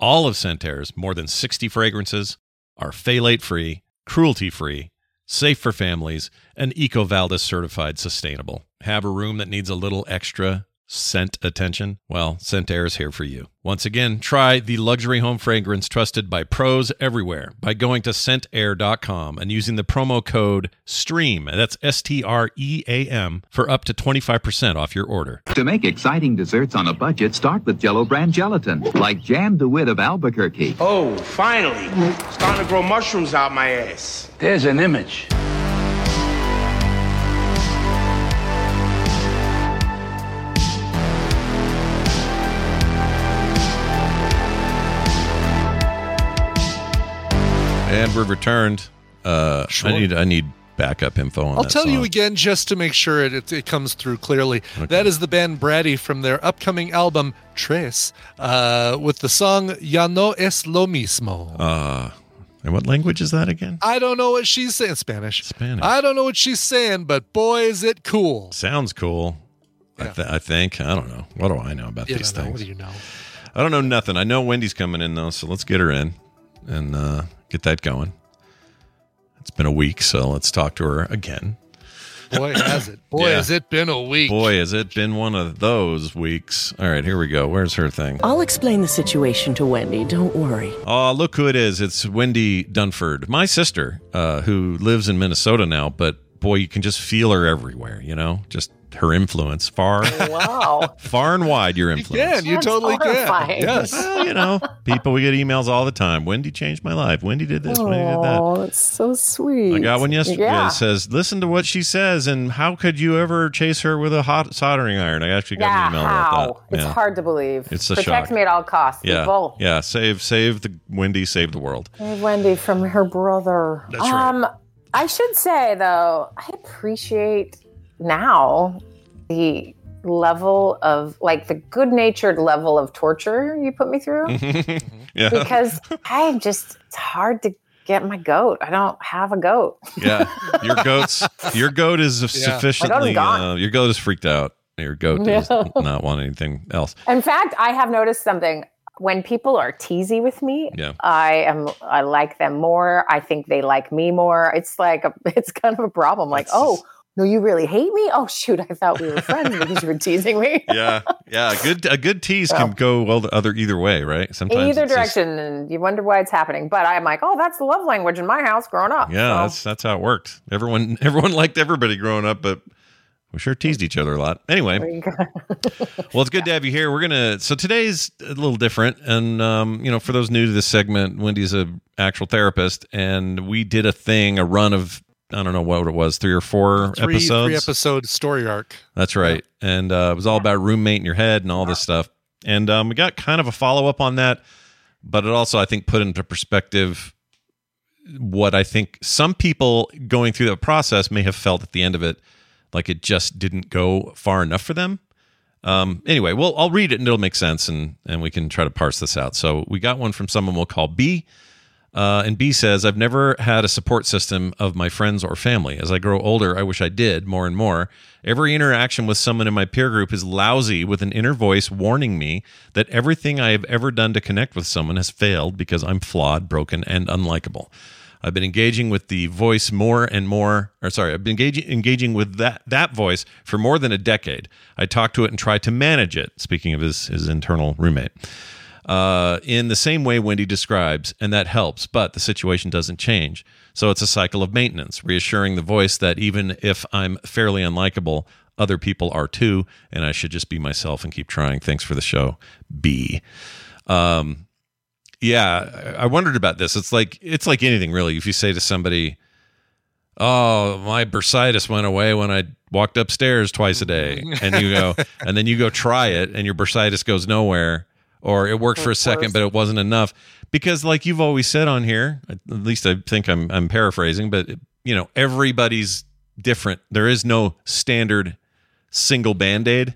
All of Scent Air's more than sixty fragrances are phthalate-free, cruelty-free, safe for families, and EcoVadis certified sustainable. Have a room that needs a little extra scent attention? Well, Scent Air is here for you. Once again, try the luxury home fragrance trusted by pros everywhere by going to scent air dot com and using the promo code STREAM, that's S T R E A M, for up to twenty-five percent off your order. To make exciting desserts on a budget, start with Jell-O brand gelatin, like Jam DeWitt of Albuquerque. Oh, finally. Starting to grow mushrooms out my ass. There's an image. And we're returned. Uh, sure. I need I need backup info on I'll that I'll tell song. You again just to make sure it, it, it comes through clearly. Okay. That is the band Bratty from their upcoming album, Tres, uh, with the song Ya No Es Lo Mismo. Uh, and what language is that again? I don't know what she's saying. Spanish. Spanish. I don't know what she's saying, but boy, is it cool. Sounds cool, yeah. I, th- I think. I don't know. What do I know about you these things? Know. What do you know? I don't know nothing. I know Wendy's coming in, though, so let's get her in. And... uh get that going. It's been a week, so let's talk to her again. Boy, has it. Boy, yeah. Has it been a week. Boy, has it been one of those weeks. All right, here we go. Where's her thing? I'll explain the situation to Wendy. Don't worry. Oh, look who it is. It's Wendy Dunford, my sister, uh, who lives in Minnesota now, but boy, you can just feel her everywhere, you know? Just her influence far wow. far and wide your influence. You can. You totally horrifying. Can. Yes. Well, you know, people, we get emails all the time. Wendy changed my life. Wendy did this. Oh, Wendy did that. Oh, that's so sweet. I got one yesterday. Yeah. It says, listen to what she says and how could you ever chase her with a hot soldering iron? I actually got yeah, an email how? About that. Yeah. It's hard to believe. It's a Protect shock. Protect me at all costs. Yeah. People. Yeah. Save, save the Wendy, save the world. Save Wendy from her brother. That's um, right. I should say, though, I appreciate... now the level of like the good-natured level of torture you put me through yeah. because I just it's hard to get my goat. I don't have a goat. Yeah, your goat's your goat is yeah. sufficiently uh, your goat is freaked out. Your goat no. does not want anything else. In fact, I have noticed something. When people are teasy with me, yeah. I am. I like them more. I think they like me more. It's like a, it's kind of a problem. Like, That's oh. Just- No, you really hate me? Oh, shoot. I thought we were friends because you were teasing me. yeah. Yeah. A good, a good tease well, can go well the other either way, right? Sometimes in either direction. Just... and you wonder why it's happening. But I'm like, oh, that's the love language in my house growing up. Yeah. So. That's that's how it worked. Everyone everyone liked everybody growing up, but we sure teased each other a lot. Anyway. Well, it's good yeah. to have you here. We're going to. So today's a little different. And, um, you know, for those new to this segment, Wendy's an actual therapist. And we did a thing, a run of. I don't know what it was, three or four three, episodes. Three episode story arc. That's right. Yeah. And uh, it was all about roommate in your head and all this stuff. And um, we got kind of a follow-up on that, but it also, I think, put into perspective what I think some people going through that process may have felt at the end of it, like it just didn't go far enough for them. Um, anyway, well, I'll read it and it'll make sense, and, and we can try to parse this out. So we got one from someone we'll call B. Uh, and B says, I've never had a support system of my friends or family. As I grow older, I wish I did more and more. Every interaction with someone in my peer group is lousy with an inner voice warning me that everything I have ever done to connect with someone has failed because I'm flawed, broken, and unlikable. I've been engaging with the voice more and more, or sorry, I've been engaging, engaging with that, that voice for more than a decade. I talk to it and try to manage it, speaking of his, his internal roommate. uh, in the same way Wendy describes, and that helps, but the situation doesn't change. So it's a cycle of maintenance, reassuring the voice that even if I'm fairly unlikable, other people are too, and I should just be myself and keep trying. Thanks for the show, B. Um, yeah, I wondered about this. It's like it's like anything, really. If you say to somebody, oh, my bursitis went away when I walked upstairs twice a day, and you go, and then you go try it, and your bursitis goes nowhere, or it worked for a second, but it wasn't enough. Because, like you've always said on here, at least I think I'm I'm paraphrasing, but you know, everybody's different. There is no standard single Band-Aid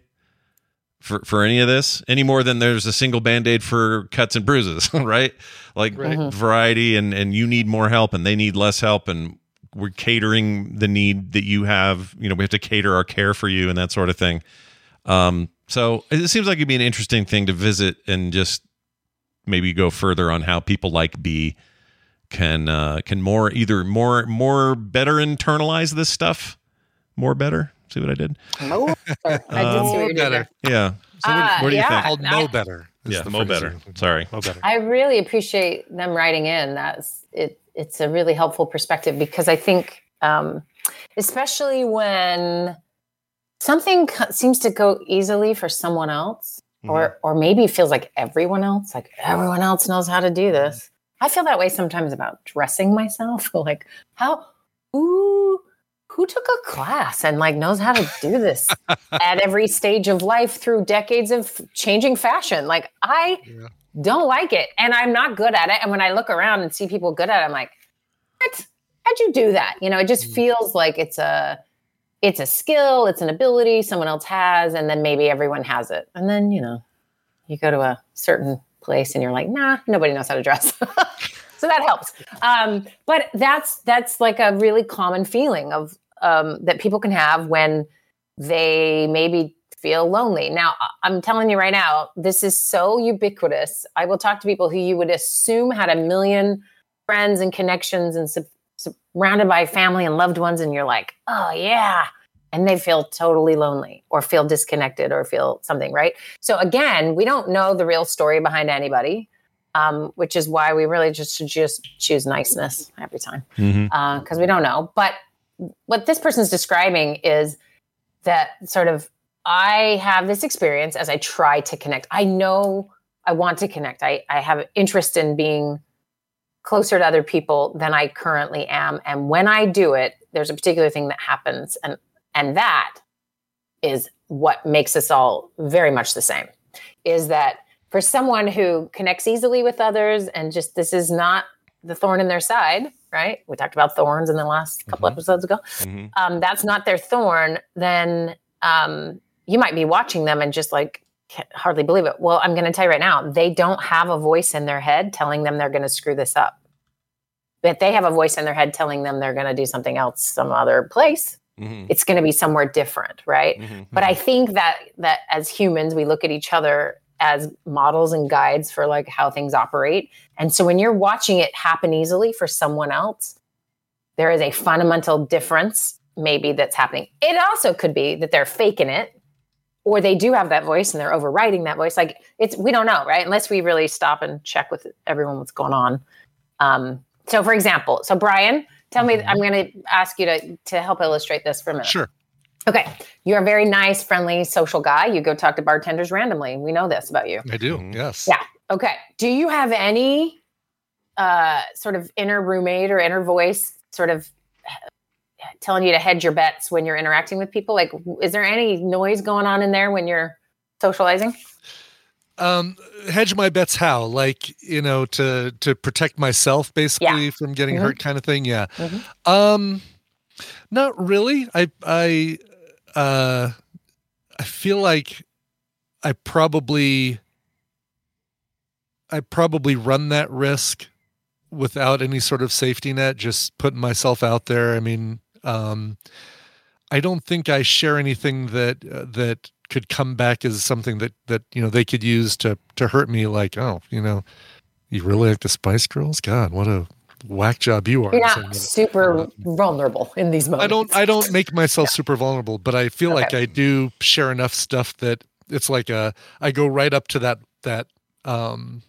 for for any of this, any more than there's a single Band-Aid for cuts and bruises, right? Like right. Mm-hmm. variety, and and you need more help, and they need less help, and we're catering the need that you have. You know, we have to cater our care for you and that sort of thing. Um, so it seems like it'd be an interesting thing to visit and just maybe go further on how people like B can uh, can more either more more better internalize this stuff, more better. See what I did? Mo, um, I did see what you did there. Yeah. So what, uh, what do you yeah. think? Called Mo better. Yeah, the Mo better. Sorry, Mo better. I really appreciate them writing in. That's it. It's a really helpful perspective because I think, um, especially when something co- seems to go easily for someone else, mm-hmm. or or maybe feels like everyone else, like everyone else knows how to do this. I feel that way sometimes about dressing myself. Like, how, ooh, who took a class and like knows how to do this at every stage of life through decades of changing fashion? Like, I. Yeah. Don't like it, and I'm not good at it. And when I look around and see people good at it, I'm like, "What? How'd you do that?" You know, it just feels like it's a, it's a skill, it's an ability someone else has, and then maybe everyone has it. And then you know, you go to a certain place and you're like, "Nah, nobody knows how to dress," so that helps. Um, but that's that's like a really common feeling of um, that people can have when they maybe. Feel lonely. Now, I'm telling you right now, this is so ubiquitous. I will talk to people who you would assume had a million friends and connections and su- surrounded by family and loved ones. And you're like, oh yeah. And they feel totally lonely or feel disconnected or feel something, right? So again, we don't know the real story behind anybody, um, which is why we really just should just choose niceness every time. Mm-hmm. Uh, 'cause we don't know. But what this person's describing is that sort of, I have this experience as I try to connect. I know I want to connect. I, I have interest in being closer to other people than I currently am. And when I do it, there's a particular thing that happens. And, and that is what makes us all very much the same, is that for someone who connects easily with others and just this is not the thorn in their side, right? We talked about thorns in the last couple mm-hmm. episodes ago. Mm-hmm. Um, that's not their thorn, then um, you might be watching them and just like can't hardly believe it. Well, I'm going to tell you right now, they don't have a voice in their head telling them they're going to screw this up. But they have a voice in their head telling them they're going to do something else, some other place. Mm-hmm. It's going to be somewhere different, right? Mm-hmm. But I think that that as humans, we look at each other as models and guides for like how things operate. And so when you're watching it happen easily for someone else, there is a fundamental difference maybe that's happening. It also could be that they're faking it. Or they do have that voice and they're overriding that voice. Like it's, we don't know, right? Unless we really stop and check with everyone what's going on. Um, so for example, so Brian, tell me, I'm going to ask you to, to help illustrate this for a minute. Sure. Okay. You're a very nice, friendly, social guy. You go talk to bartenders randomly. We know this about you. I do. Yes. Yeah. Okay. Do you have any uh, sort of inner roommate or inner voice sort of telling you to hedge your bets when you're interacting with people? Like, is there any noise going on in there when you're socializing? Um, hedge my bets how? Like, you know, to to protect myself basically yeah. from getting mm-hmm. hurt kind of thing. Yeah. Mm-hmm. Um, not really. I I uh, I feel like I probably I probably run that risk without any sort of safety net, just putting myself out there. I mean, Um, I don't think I share anything that uh, that could come back as something that, that you know they could use to to hurt me. Like, oh, you know, you really like the Spice Girls? God, what a whack job you are! You're not super uh, vulnerable in these moments. I don't. I don't make myself yeah. super vulnerable, but I feel okay. like I do share enough stuff that it's like a. I go right up to that that um,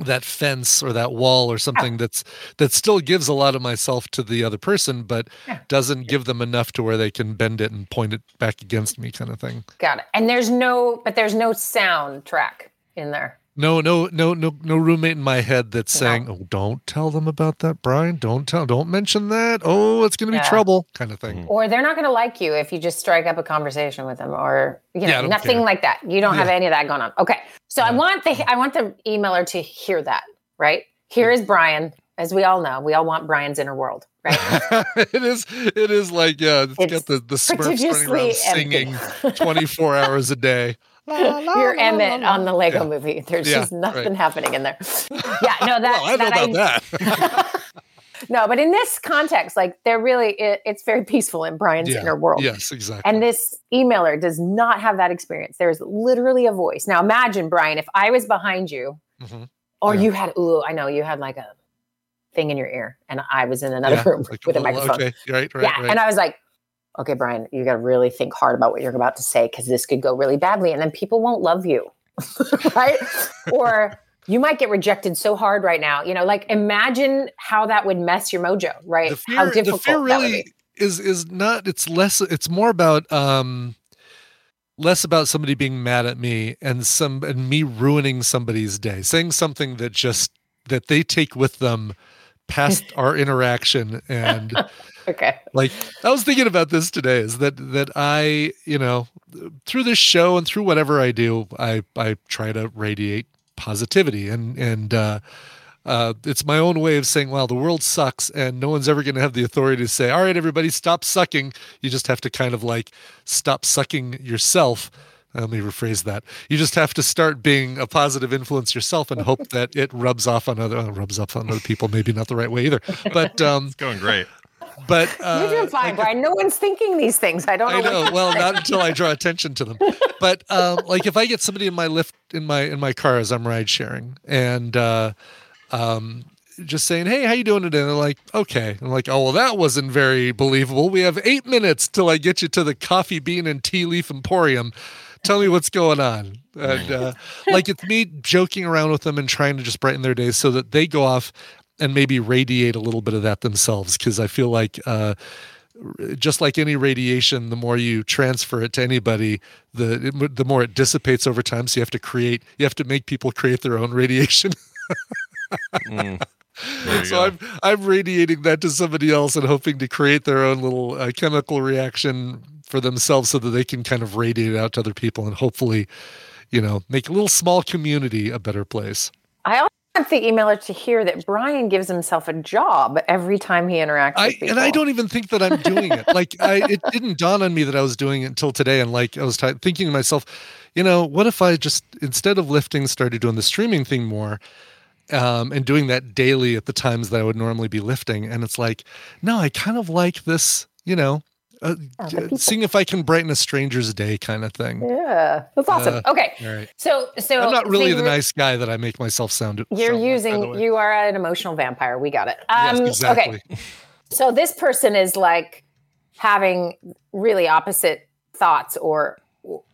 that fence or that wall or something yeah. that's that still gives a lot of myself to the other person, but yeah. doesn't yeah. give them enough to where they can bend it and point it back against me, kind of thing. Got it. And there's no, but there's no soundtrack in there. No, no, no, no, no roommate in my head that's no. saying, "Oh, don't tell them about that, Brian. Don't tell. Don't mention that. Oh, it's going to be yeah. trouble," kind of thing. Or they're not going to like you if you just strike up a conversation with them, or you know, yeah, nothing care. Like that. You don't yeah. have any of that going on. Okay, so yeah. I want the I want the emailer to hear that. Right here is Brian, as we all know. We all want Brian's inner world, right? it is. It is like yeah. It's, it's got the the Smurfs running around singing twenty-four hours a day. La, la, You're la, Emmett la, la. on the Lego yeah. movie. There's yeah, just nothing right. happening in there. Yeah, no, that, well, I that, know about I, that. No, but in this context, like they're really, it, it's very peaceful in Brian's yeah, inner world. Yes, exactly. And this emailer does not have that experience. There's literally a voice. Now imagine, Brian, if I was behind you mm-hmm. or yeah. you had, ooh, I know you had like a thing in your ear and I was in another yeah, room like with a, little, a microphone. Okay, right, right, yeah, right. And I was like, okay, Brian, you got to really think hard about what you're about to say because this could go really badly and then people won't love you, right? Or you might get rejected so hard right now. You know, like imagine how that would mess your mojo, right? The fear, how difficult the fear really that would be. Is, is not, it's less, it's more about, um, less about somebody being mad at me and some, and me ruining somebody's day, saying something that just, that they take with them past our interaction and... Okay. Like I was thinking about this today is that, that I, you know, through this show and through whatever I do, I, I try to radiate positivity and, and, uh, uh, it's my own way of saying, well, the world sucks and no one's ever going to have the authority to say, all right, everybody stop sucking. You just have to kind of like stop sucking yourself. Let me rephrase that. You just have to start being a positive influence yourself and hope that it rubs off on other, uh, rubs off on other people. Maybe not the right way either, but, um, it's going great. But uh, you're doing fine, like, Brian. No one's thinking these things. I don't know. I know. Well, not until I draw attention to them. But um, like if I get somebody in my lift in my in my car as I'm ride sharing and uh, um, just saying, "Hey, how you doing today?" And they're like, "Okay." I'm like, "Oh, well, that wasn't very believable. We have eight minutes till I get you to the Coffee Bean and Tea Leaf Emporium. Tell me what's going on." And uh, like it's me joking around with them and trying to just brighten their day so that they go off and maybe radiate a little bit of that themselves. Cause I feel like, uh, just like any radiation, the more you transfer it to anybody, the, it, the more it dissipates over time. So you have to create, you have to make people create their own radiation. mm. So go. I'm, I'm radiating that to somebody else and hoping to create their own little uh, chemical reaction for themselves so that they can kind of radiate out to other people and hopefully, you know, make a little small community a better place. I also the emailer to hear that Brian gives himself a job every time he interacts I, with people. And I don't even think that I'm doing it. Like I, it didn't dawn on me that I was doing it until today. And like, I was t- thinking to myself, you know, what if I just, instead of lifting, started doing the streaming thing more um, and doing that daily at the times that I would normally be lifting. And it's like, no, I kind of like this, you know, uh, oh, seeing if I can brighten a stranger's day kind of thing. Yeah. That's awesome. Uh, okay. Right. So, so I'm not really so the nice guy that I make myself sound. You're sound using, like, you are an emotional vampire. We got it. Um, yes, exactly. Okay. So this person is like having really opposite thoughts or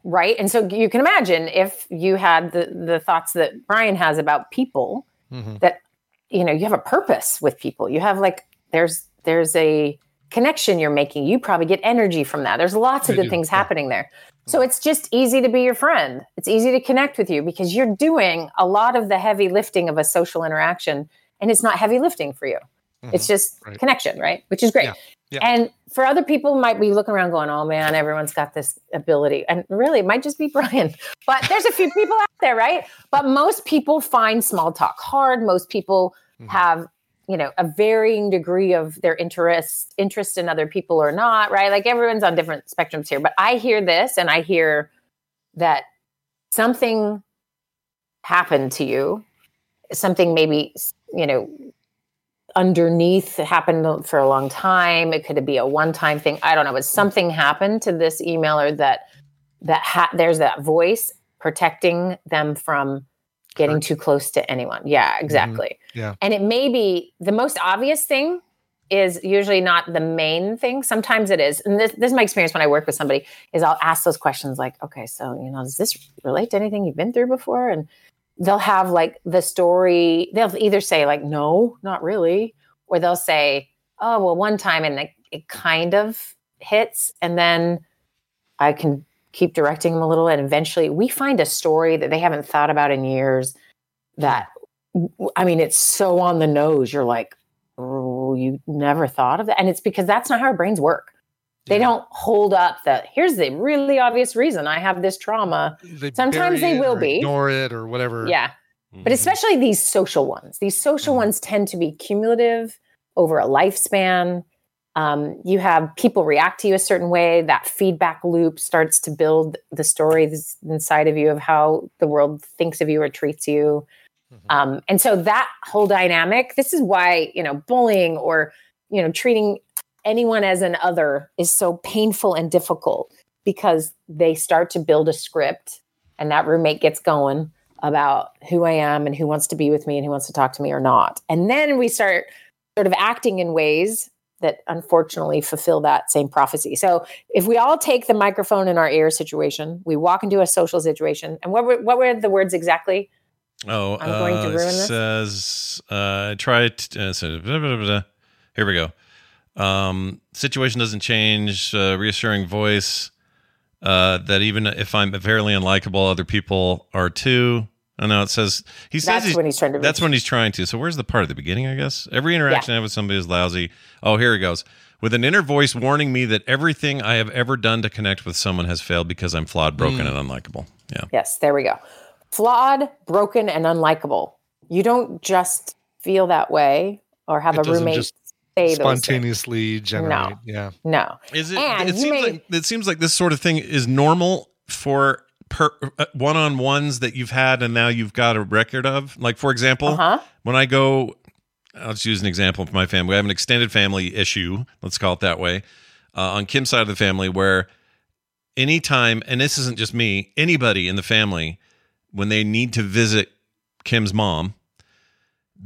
right. And so you can imagine if you had the, the thoughts that Brian has about people mm-hmm. that, you know, you have a purpose with people. You have like, there's, there's a connection you're making. You probably get energy from that. There's lots of I good do. things yeah. happening there. So it's just easy to be your friend. It's easy to connect with you because you're doing a lot of the heavy lifting of a social interaction and it's not heavy lifting for you. Mm-hmm. It's just right. connection, right? Which is great. Yeah. Yeah. And for other people might be looking around going, oh man, everyone's got this ability. And really it might just be Brian, but there's a few people out there, right? But most people find small talk hard. Most people mm-hmm. have you know, a varying degree of their interest, interest in other people or not, right? Like everyone's on different spectrums here, but I hear this and I hear that something happened to you, something maybe, you know, underneath happened for a long time. It could be a one-time thing. I don't know, but something happened to this emailer that, that ha- there's that voice protecting them from getting too close to anyone. Yeah, exactly. Mm, yeah. And it may be the most obvious thing is usually not the main thing. Sometimes it is. And this, this is my experience when I work with somebody is I'll ask those questions like, okay, so, you know, does this relate to anything you've been through before? And they'll have like the story. They'll either say like, no, not really. Or they'll say, oh, well, one time and it, it kind of hits. And then I can keep directing them a little. And eventually we find a story that they haven't thought about in years that, I mean, it's so on the nose. You're like, oh, you never thought of that. And it's because that's not how our brains work. They yeah. don't hold up that here's the really obvious reason I have this trauma. They Sometimes they will be. Ignore it or whatever. Yeah. Mm-hmm. But especially these social ones. These social mm-hmm. ones tend to be cumulative over a lifespan. Um, you have people react to you a certain way. That feedback loop starts to build the story that's inside of you of how the world thinks of you or treats you. Mm-hmm. Um, and so that whole dynamic, this is why, you know, bullying or, you know, treating anyone as an other is so painful and difficult because they start to build a script and that roommate gets going about who I am and who wants to be with me and who wants to talk to me or not. And then we start sort of acting in ways that unfortunately fulfill that same prophecy. So if we all take the microphone in our ear situation, we walk into a social situation. And what were, what were the words exactly? Oh, I'm going uh, to ruin this. Says, uh, try t- uh, so, blah, blah, blah, blah. Here we go. Um, situation doesn't change, uh, reassuring voice, uh, that even if I'm fairly unlikable, other people are too. I know it says, he says that's he's, when he's trying to, that's when he's trying to. So where's the part at the beginning, I guess? Every interaction yeah. I have with somebody is lousy. Oh, here it goes. With an inner voice warning me that everything I have ever done to connect with someone has failed because I'm flawed, broken mm. and unlikable. Yeah. Yes. There we go. Flawed, broken and unlikable. You don't just feel that way or have it a roommate. Just- Spontaneously generate. No. Yeah. No. Is it? And it seems may, like it seems like this sort of thing is normal for per, uh, one-on-ones that you've had and now you've got a record of. Like for example, uh-huh. when I go, I'll just use an example from my family. I have an extended family issue. Let's call it that way. Uh, on Kim's side of the family, where anytime, and this isn't just me, anybody in the family, when they need to visit Kim's mom,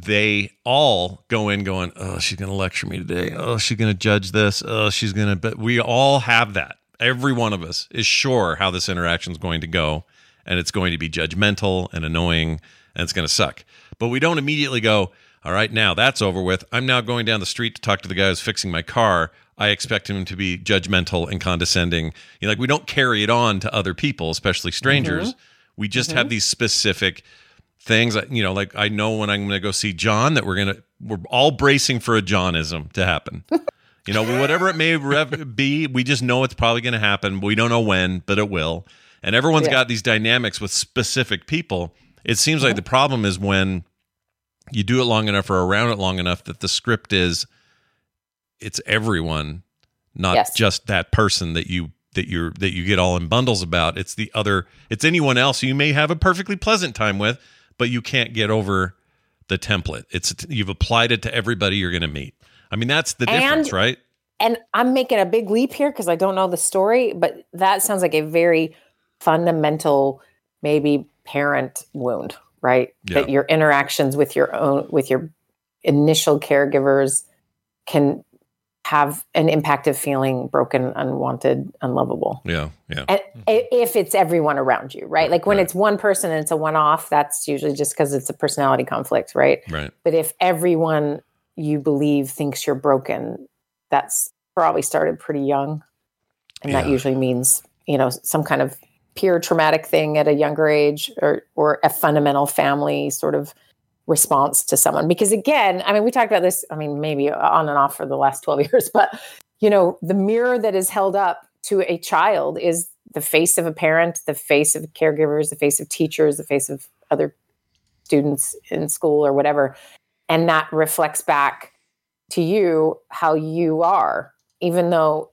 they all go in going, oh, she's going to lecture me today. Oh, she's going to judge this. Oh, she's going to, but we all have that. Every one of us is sure how this interaction is going to go. And it's going to be judgmental and annoying and it's going to suck. But we don't immediately go, all right, now that's over with. I'm now going down the street to talk to the guy who's fixing my car. I expect him to be judgmental and condescending. You know, like we don't carry it on to other people, especially strangers. Mm-hmm. We just mm-hmm. have these specific things, you know, like I know when I'm going to go see John that we're going to, we're all bracing for a Johnism to happen. You know, whatever it may rev- be, we just know it's probably going to happen. We don't know when, but it will. And everyone's yeah. got these dynamics with specific people. It seems like the problem is when you do it long enough or around it long enough that the script is, it's everyone, not yes. just that person that you that you're that you get all in bundles about. It's the other, it's anyone else you may have a perfectly pleasant time with, but you can't get over the template. It's you've applied it to everybody you're going to meet. I mean, that's the and, difference, right? And I'm making a big leap here because I don't know the story, but that sounds like a very fundamental, maybe parent wound, right? Yeah. That your interactions with your own, with your initial caregivers can have an impact of feeling broken, unwanted, unlovable. Yeah, yeah. And if it's everyone around you, right? Like when right. it's one person and it's a one-off, that's usually just because it's a personality conflict, right? Right. But if everyone you believe thinks you're broken, that's probably started pretty young. And yeah. that usually means, you know, some kind of peer traumatic thing at a younger age or or a fundamental family sort of response to someone. Because again, I mean, we talked about this, I mean, maybe on and off for the last twelve years, but you know, the mirror that is held up to a child is the face of a parent, the face of caregivers, the face of teachers, the face of other students in school or whatever. And that reflects back to you how you are, even though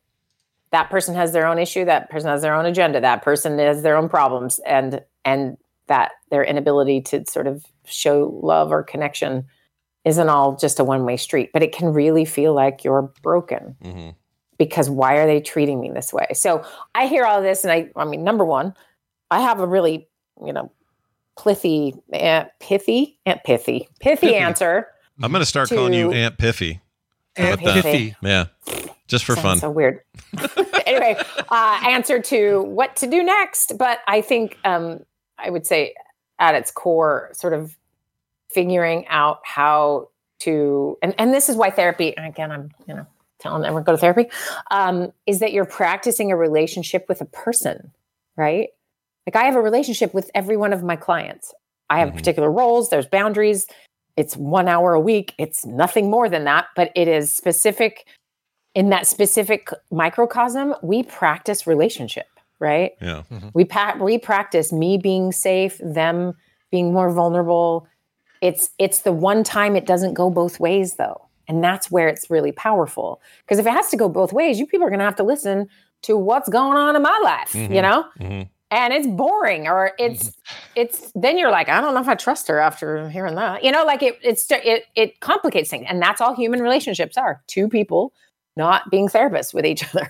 that person has their own issue, that person has their own agenda, that person has their own problems and, and that their inability to sort of show love or connection isn't all just a one-way street, but it can really feel like you're broken mm-hmm. because why are they treating me this way? So I hear all this and I, I mean, number one, I have a really, you know, pithy, Aunt Pithy, Aunt Pithy, pithy, pithy. answer. I'm going to start to calling you Aunt Pithy. Aunt Pithy. Yeah. Just for fun. So weird. Anyway, uh, answer to what to do next. But I think um, I would say at its core, sort of figuring out how to, and, and this is why therapy, and again, I'm, you know, telling everyone go to therapy, um, is that you're practicing a relationship with a person, right? Like I have a relationship with every one of my clients. I have mm-hmm. particular roles, there's boundaries. It's one hour a week. It's nothing more than that, but it is specific. In that specific microcosm, we practice relationship, right? Yeah. Mm-hmm. We pa- we practice me being safe, them being more vulnerable. It's it's the one time it doesn't go both ways though. And that's where it's really powerful. Because if it has to go both ways, you people are going to have to listen to what's going on in my life, mm-hmm. you know? Mm-hmm. And it's boring, or it's, it's, then you're like, I don't know if I trust her after hearing that, you know, like it, it's, it, it complicates things. And that's all human relationships are, two people not being therapists with each other.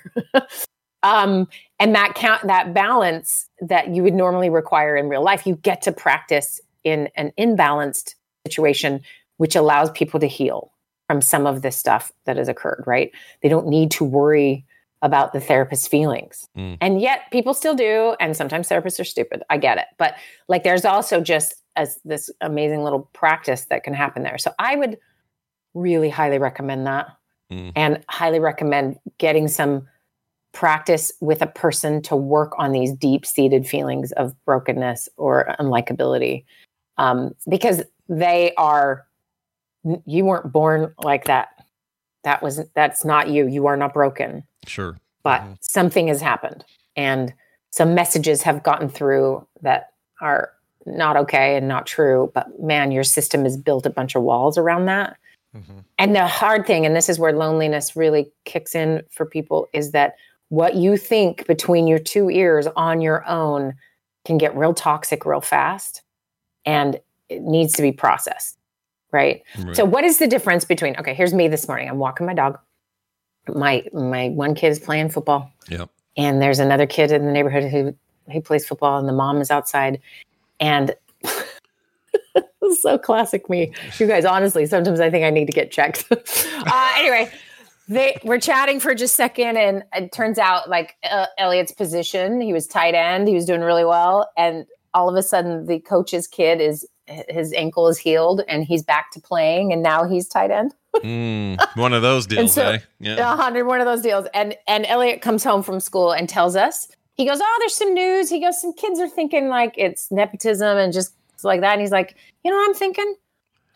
um, and that count, that balance that you would normally require in real life, you get to practice in an imbalanced situation, which allows people to heal from some of this stuff that has occurred, right? They don't need to worry about the therapist's feelings. Mm. And yet people still do. And sometimes therapists are stupid. I get it. But like, there's also just as this amazing little practice that can happen there. So I would really highly recommend that mm. and highly recommend getting some practice with a person to work on these deep seated feelings of brokenness or unlikability. Um, because they are, you weren't born like that. That was, that's not you. You are not broken. Sure. But mm-hmm. something has happened and some messages have gotten through that are not okay and not true, but man, your system has built a bunch of walls around that. Mm-hmm. And the hard thing, and this is where loneliness really kicks in for people, is that what you think between your two ears on your own can get real toxic real fast and it needs to be processed. Right? Right. So what is the difference between, okay, here's me this morning. I'm walking my dog. My my one kid is playing football. Yep. And there's another kid in the neighborhood who he plays football, and the mom is outside. And it's so classic me. You guys, honestly, sometimes I think I need to get checked. uh, anyway, they were chatting for just a second, and it turns out like uh, Elliot's position, he was tight end, he was doing really well, and all of a sudden the coach's kid is his ankle is healed, and he's back to playing, and now he's tight end. mm, one of those deals, so, eh? Yeah, one hundred one of those deals. And and Elliot comes home from school and tells us, he goes, "Oh, there's some news." He goes, "Some kids are thinking like it's nepotism and just like that." And he's like, "You know what I'm thinking?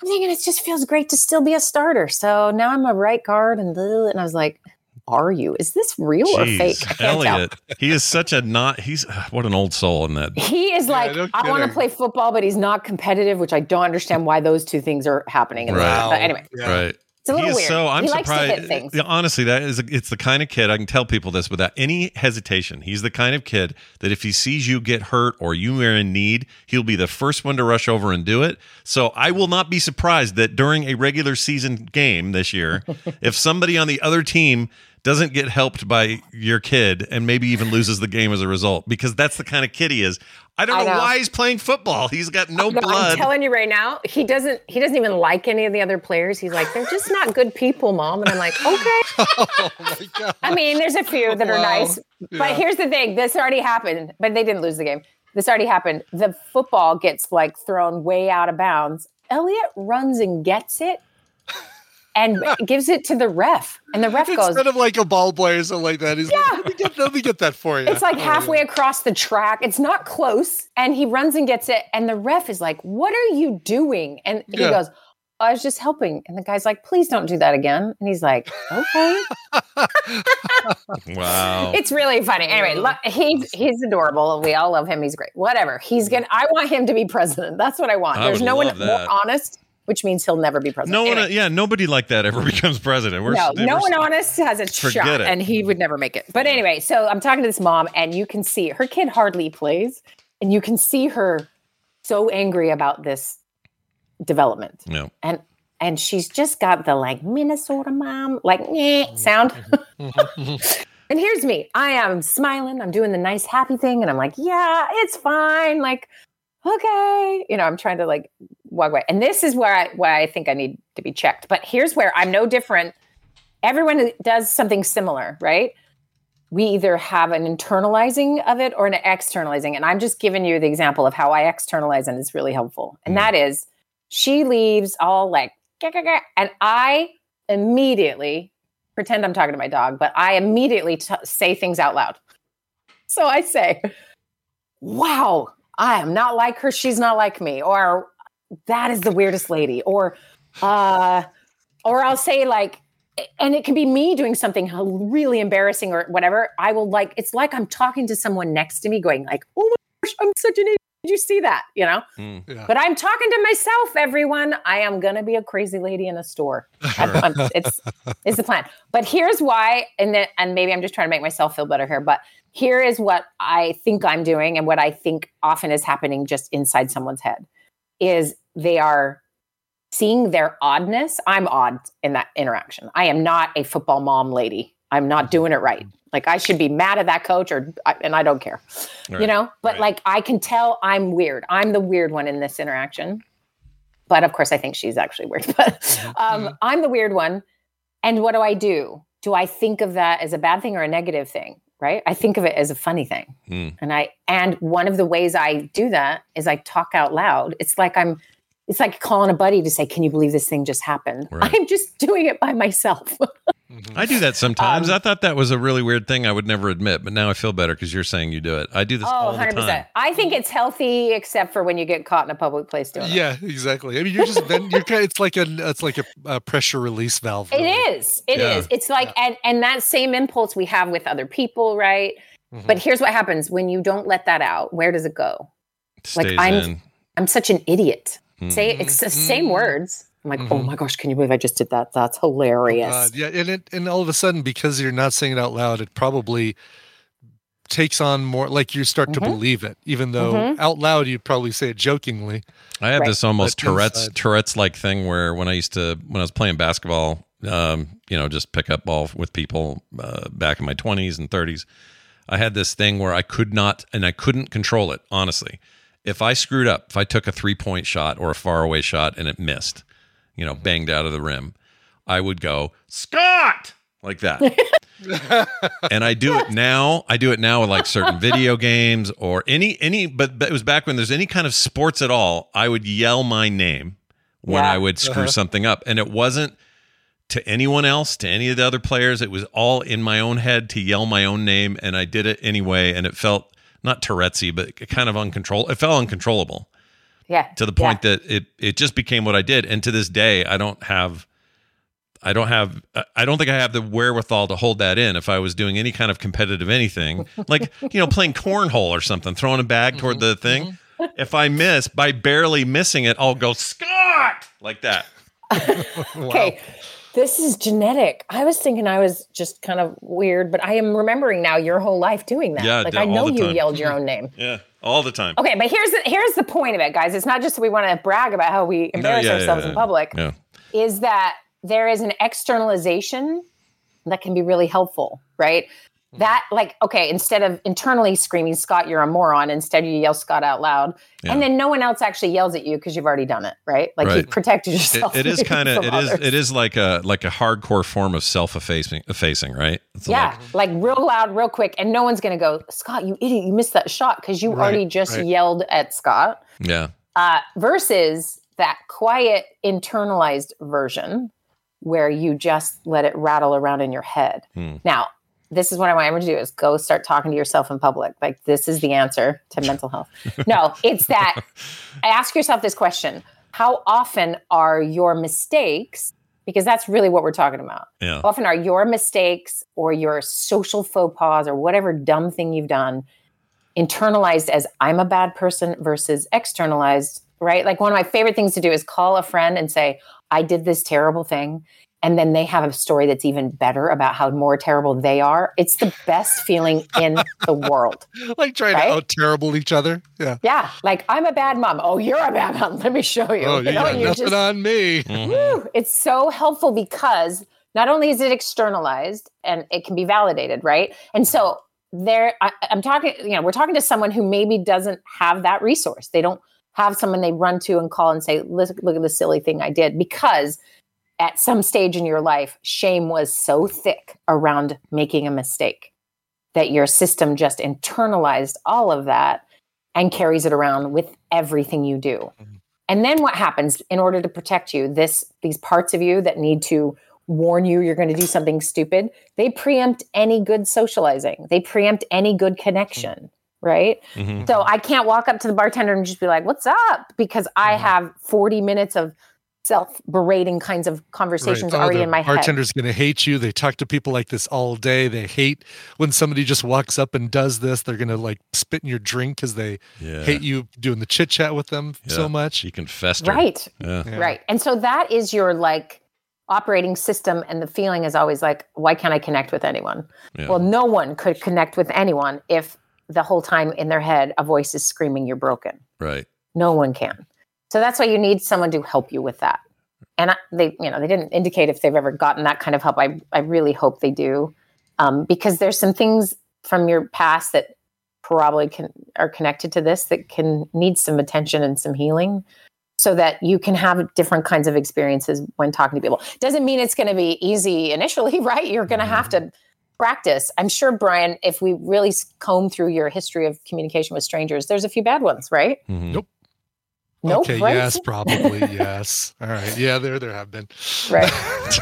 I'm thinking it just feels great to still be a starter. So now I'm a right guard." And blah. And I was like, "Are you? Is this real Jeez, or fake?" Elliot, he is such a not. He's what an old soul in that. He is like, yeah, no I want to play football, but he's not competitive, which I don't understand why those two things are happening. In right. But anyway, yeah. right. It's a little weird. So I'm he surprised. Likes to hit things. Honestly, that is a, it's the kind of kid, I can tell people this without any hesitation. He's the kind of kid that if he sees you get hurt or you are in need, he'll be the first one to rush over and do it. So I will not be surprised that during a regular season game this year, if somebody on the other team doesn't get helped by your kid and maybe even loses the game as a result, because that's the kind of kid he is. I don't I know, know why he's playing football. He's got no, no blood. I'm telling you right now, he doesn't, he doesn't even like any of the other players. He's like, "They're just not good people, Mom." And I'm like, okay. Oh my God. I mean, there's a few that wow. are nice, yeah. but here's the thing. This already happened, but they didn't lose the game. This already happened. The football gets like thrown way out of bounds. Elliot runs and gets it. And gives it to the ref, and the ref Instead goes. Instead of like a ball boy or something like that, he's yeah. like, let me, get, "Let me get that for you." It's like halfway oh, yeah. across the track. It's not close, and he runs and gets it, and the ref is like, "What are you doing?" And he yeah. goes, "Oh, I was just helping." And the guy's like, "Please don't do that again." And he's like, "Okay." Wow, it's really funny. Anyway, lo- he he's adorable. We all love him. He's great. Whatever. He's gonna. I want him to be president. That's what I want. I There's no one that. more honest. Which means he'll never be president. No one, anyway. yeah, nobody like that ever becomes president. We're, no, no one honest has a shot, it. and he would never make it. But anyway, so I'm talking to this mom, and you can see her kid hardly plays, and you can see her so angry about this development. Yeah, and and she's just got the like Minnesota mom like sound. And here's me. I am smiling. I'm doing the nice happy thing, and I'm like, yeah, it's fine. Like. Okay, you know, I'm trying to like walk away, and this is where I why I think I need to be checked. But here's where I'm no different. Everyone does something similar, right? we either have an internalizing of it or an externalizing. And I'm just giving you the example of how I externalize, and it's really helpful. And mm. that is, she leaves all like, gah, gah, gah, and I immediately pretend I'm talking to my dog, but I immediately t- say things out loud. So I say, wow, I am not like her. She's not like me. Or that is the weirdest lady. Or, uh, or I'll say like, and it can be me doing something really embarrassing or whatever. I will like, it's like I'm talking to someone next to me going like, oh my gosh, I'm such an idiot. Did you see that? You know, mm, yeah. But I'm talking to myself, everyone. I am going to be a crazy lady in a store. I'm, I'm, it's, it's the plan. But here's why. And then, and maybe I'm just trying to make myself feel better here, but here is what I think I'm doing. And what I think often is happening just inside someone's head is they are seeing their oddness. I'm odd in that interaction. I am not a football mom lady. I'm not doing it right. Like I should be mad at that coach or, and I don't care, right, you know, but right. like I can tell I'm weird. I'm the weird one in this interaction. But of course I think she's actually weird, but um, I'm the weird one. And what do I do? Do I think of that as a bad thing or a negative thing? Right. I think of it as a funny thing. Mm. And I, and one of the ways I do that is I talk out loud. It's like I'm, it's like calling a buddy to say, can you believe this thing just happened? Right. I'm just doing it by myself. Mm-hmm. I do that sometimes. Um, I thought that was a really weird thing I would never admit, but now I feel better because you're saying you do it. I do this oh, all the one hundred percent. Time. I think it's healthy, except for when you get caught in a public place doing it. Yeah, that. Exactly. I mean, you're just then you're kind of, it's like a it's like a, a pressure release valve. Really. It is. It yeah. is. It's like yeah. and and that same impulse we have with other people, right? Mm-hmm. But here's what happens when you don't let that out. Where does it go? It stays like I'm in. I'm such an idiot. Mm-hmm. Say it's the same mm-hmm. words. I'm like, mm-hmm. oh my gosh, can you believe I just did that? That's hilarious. Oh yeah, and it, and all of a sudden, because you're not saying it out loud, it probably takes on more, like you start mm-hmm. to believe it, even though mm-hmm. out loud you'd probably say it jokingly. I had right. this almost but Tourette's inside. Tourette's-like thing where when I used to, when I was playing basketball, um, you know, just pick up ball with people uh, back in my twenties and thirties, I had this thing where I could not, and I couldn't control it, honestly. If I screwed up, if I took a three-point shot or a faraway shot and it missed, you know, banged out of the rim, I would go, Scott, like that. And I do it now. I do it now with like certain video games or any, any, but, but it was back when there's any kind of sports at all. I would yell my name when yeah. I would screw uh-huh. something up. And it wasn't to anyone else, to any of the other players. It was all in my own head to yell my own name. And I did it anyway. And it felt not Tourette's-y, but kind of uncontrollable. It felt uncontrollable. Yeah. To the point yeah. that it, it just became what I did. And to this day, I don't have, I don't have, I don't think I have the wherewithal to hold that in if I was doing any kind of competitive anything, like, you know, playing cornhole or something, throwing a bag mm-hmm. toward the thing. Mm-hmm. If I miss, by barely missing it, I'll go, Scott, like that. Okay. Wow. This is genetic. I was thinking I was just kind of weird, but I am remembering now your whole life doing that. Yeah, like I know you yelled your own name. Yeah, all the time. Okay, but here's the, here's the point of it, guys. It's not just that we want to brag about how we embarrass no, yeah, ourselves yeah, yeah, in public. Yeah. Is that there is an externalization that can be really helpful, right? That like, okay, instead of internally screaming, Scott, you're a moron, instead you yell Scott out loud. Yeah. And then no one else actually yells at you because you've already done it, right? Like right. you protected yourself. It, it is kind of, it others. is, it is like a, like a hardcore form of self-effacing, effacing, right? It's yeah. Like, like real loud, real quick. And no one's going to go, Scott, you idiot, you missed that shot because you right, already just right. yelled at Scott. Yeah. Uh, versus that quiet internalized version where you just let it rattle around in your head. Hmm. Now, this is what I want everyone to do is go start talking to yourself in public. Like this is the answer to mental health. No, it's that ask yourself this question. How often are your mistakes, because that's really what we're talking about. Yeah. How often are your mistakes or your social faux pas or whatever dumb thing you've done internalized as I'm a bad person versus externalized, right? Like one of my favorite things to do is call a friend and say, I did this terrible thing. And then they have a story that's even better about how more terrible they are. It's the best feeling in the world. Like trying right? to out-terrible each other. Yeah. Yeah. Like, I'm a bad mom. Oh, you're a bad mom. Let me show you. Oh, you know, nothing just, on me. Woo, it's so helpful because not only is it externalized and it can be validated, right? And so there, I, I'm talking, you know, we're talking to someone who maybe doesn't have that resource. They don't have someone they run to and call and say, look, look at the silly thing I did because at some stage in your life, shame was so thick around making a mistake. that your system just internalized all of that and carries it around with everything you do. Mm-hmm. And then what happens in order to protect you, this, these parts of you that need to warn you you're going to do something stupid, they preempt any good socializing. They preempt any good connection, right? Mm-hmm. So I can't walk up to the bartender and just be like, what's up? Because I mm-hmm. have forty minutes of self-berating kinds of conversations right. already oh, in my bartender's head. Bartender's going to hate you. They talk to people like this all day. They hate when somebody just walks up and does this. They're going to like spit in your drink because they yeah. hate you doing the chit chat with them yeah. so much. You can fester. Right. Yeah. Yeah. Right. And so that is your like operating system. And the feeling is always like, why can't I connect with anyone? Yeah. Well, no one could connect with anyone if the whole time in their head, a voice is screaming, you're broken. Right. No one can. So that's why you need someone to help you with that. And I, they, you know, they didn't indicate if they've ever gotten that kind of help. I, I really hope they do, um, because there's some things from your past that probably can are connected to this that can need some attention and some healing, so that you can have different kinds of experiences when talking to people. Doesn't mean it's going to be easy initially, right? You're going to mm-hmm. have to practice. I'm sure, Brian, if we really comb through your history of communication with strangers, there's a few bad ones, right? Mm-hmm. Nope. Nope, okay, right? Yes, probably, yes. All right, yeah, there there have been. Right,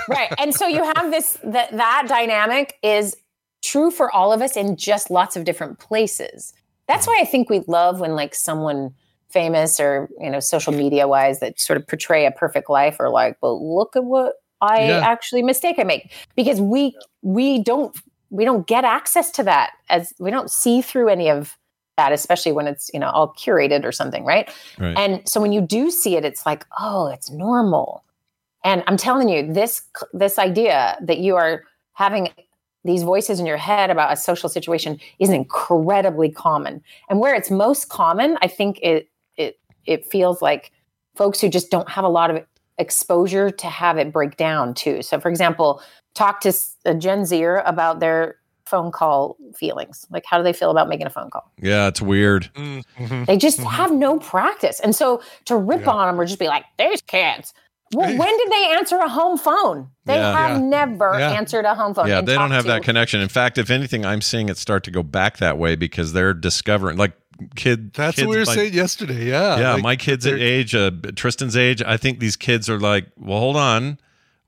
right. And so you have this, that that dynamic is true for all of us in just lots of different places. That's why I think we love when like someone famous or, you know, social media-wise that sort of portray a perfect life or like, well, look at what I yeah. actually mistake I make. Because we we don't we don't get access to that, as we don't see through any of that, especially when it's, you know, all curated or something, right? right? And so when you do see it, it's like, oh, it's normal. And I'm telling you, this this idea that you are having these voices in your head about a social situation is incredibly common. And where it's most common, I think it it it feels like folks who just don't have a lot of exposure to have it break down too. So, for example, talk to a Gen Zer about their phone call feelings. Like, how do they feel about making a phone call? Yeah, it's weird. Mm-hmm. They just mm-hmm. have no practice. And so to rip yeah. on them or just be like, these kids, well, when did they answer a home phone? They yeah. have yeah. never yeah. answered a home phone. Yeah, they don't have to. That connection. In fact, if anything, I'm seeing it start to go back that way because they're discovering, like, kid. That's kids, what we were like, saying yesterday. Yeah. Yeah, like, my kids at age, uh, Tristan's age, I think these kids are like, well, hold on.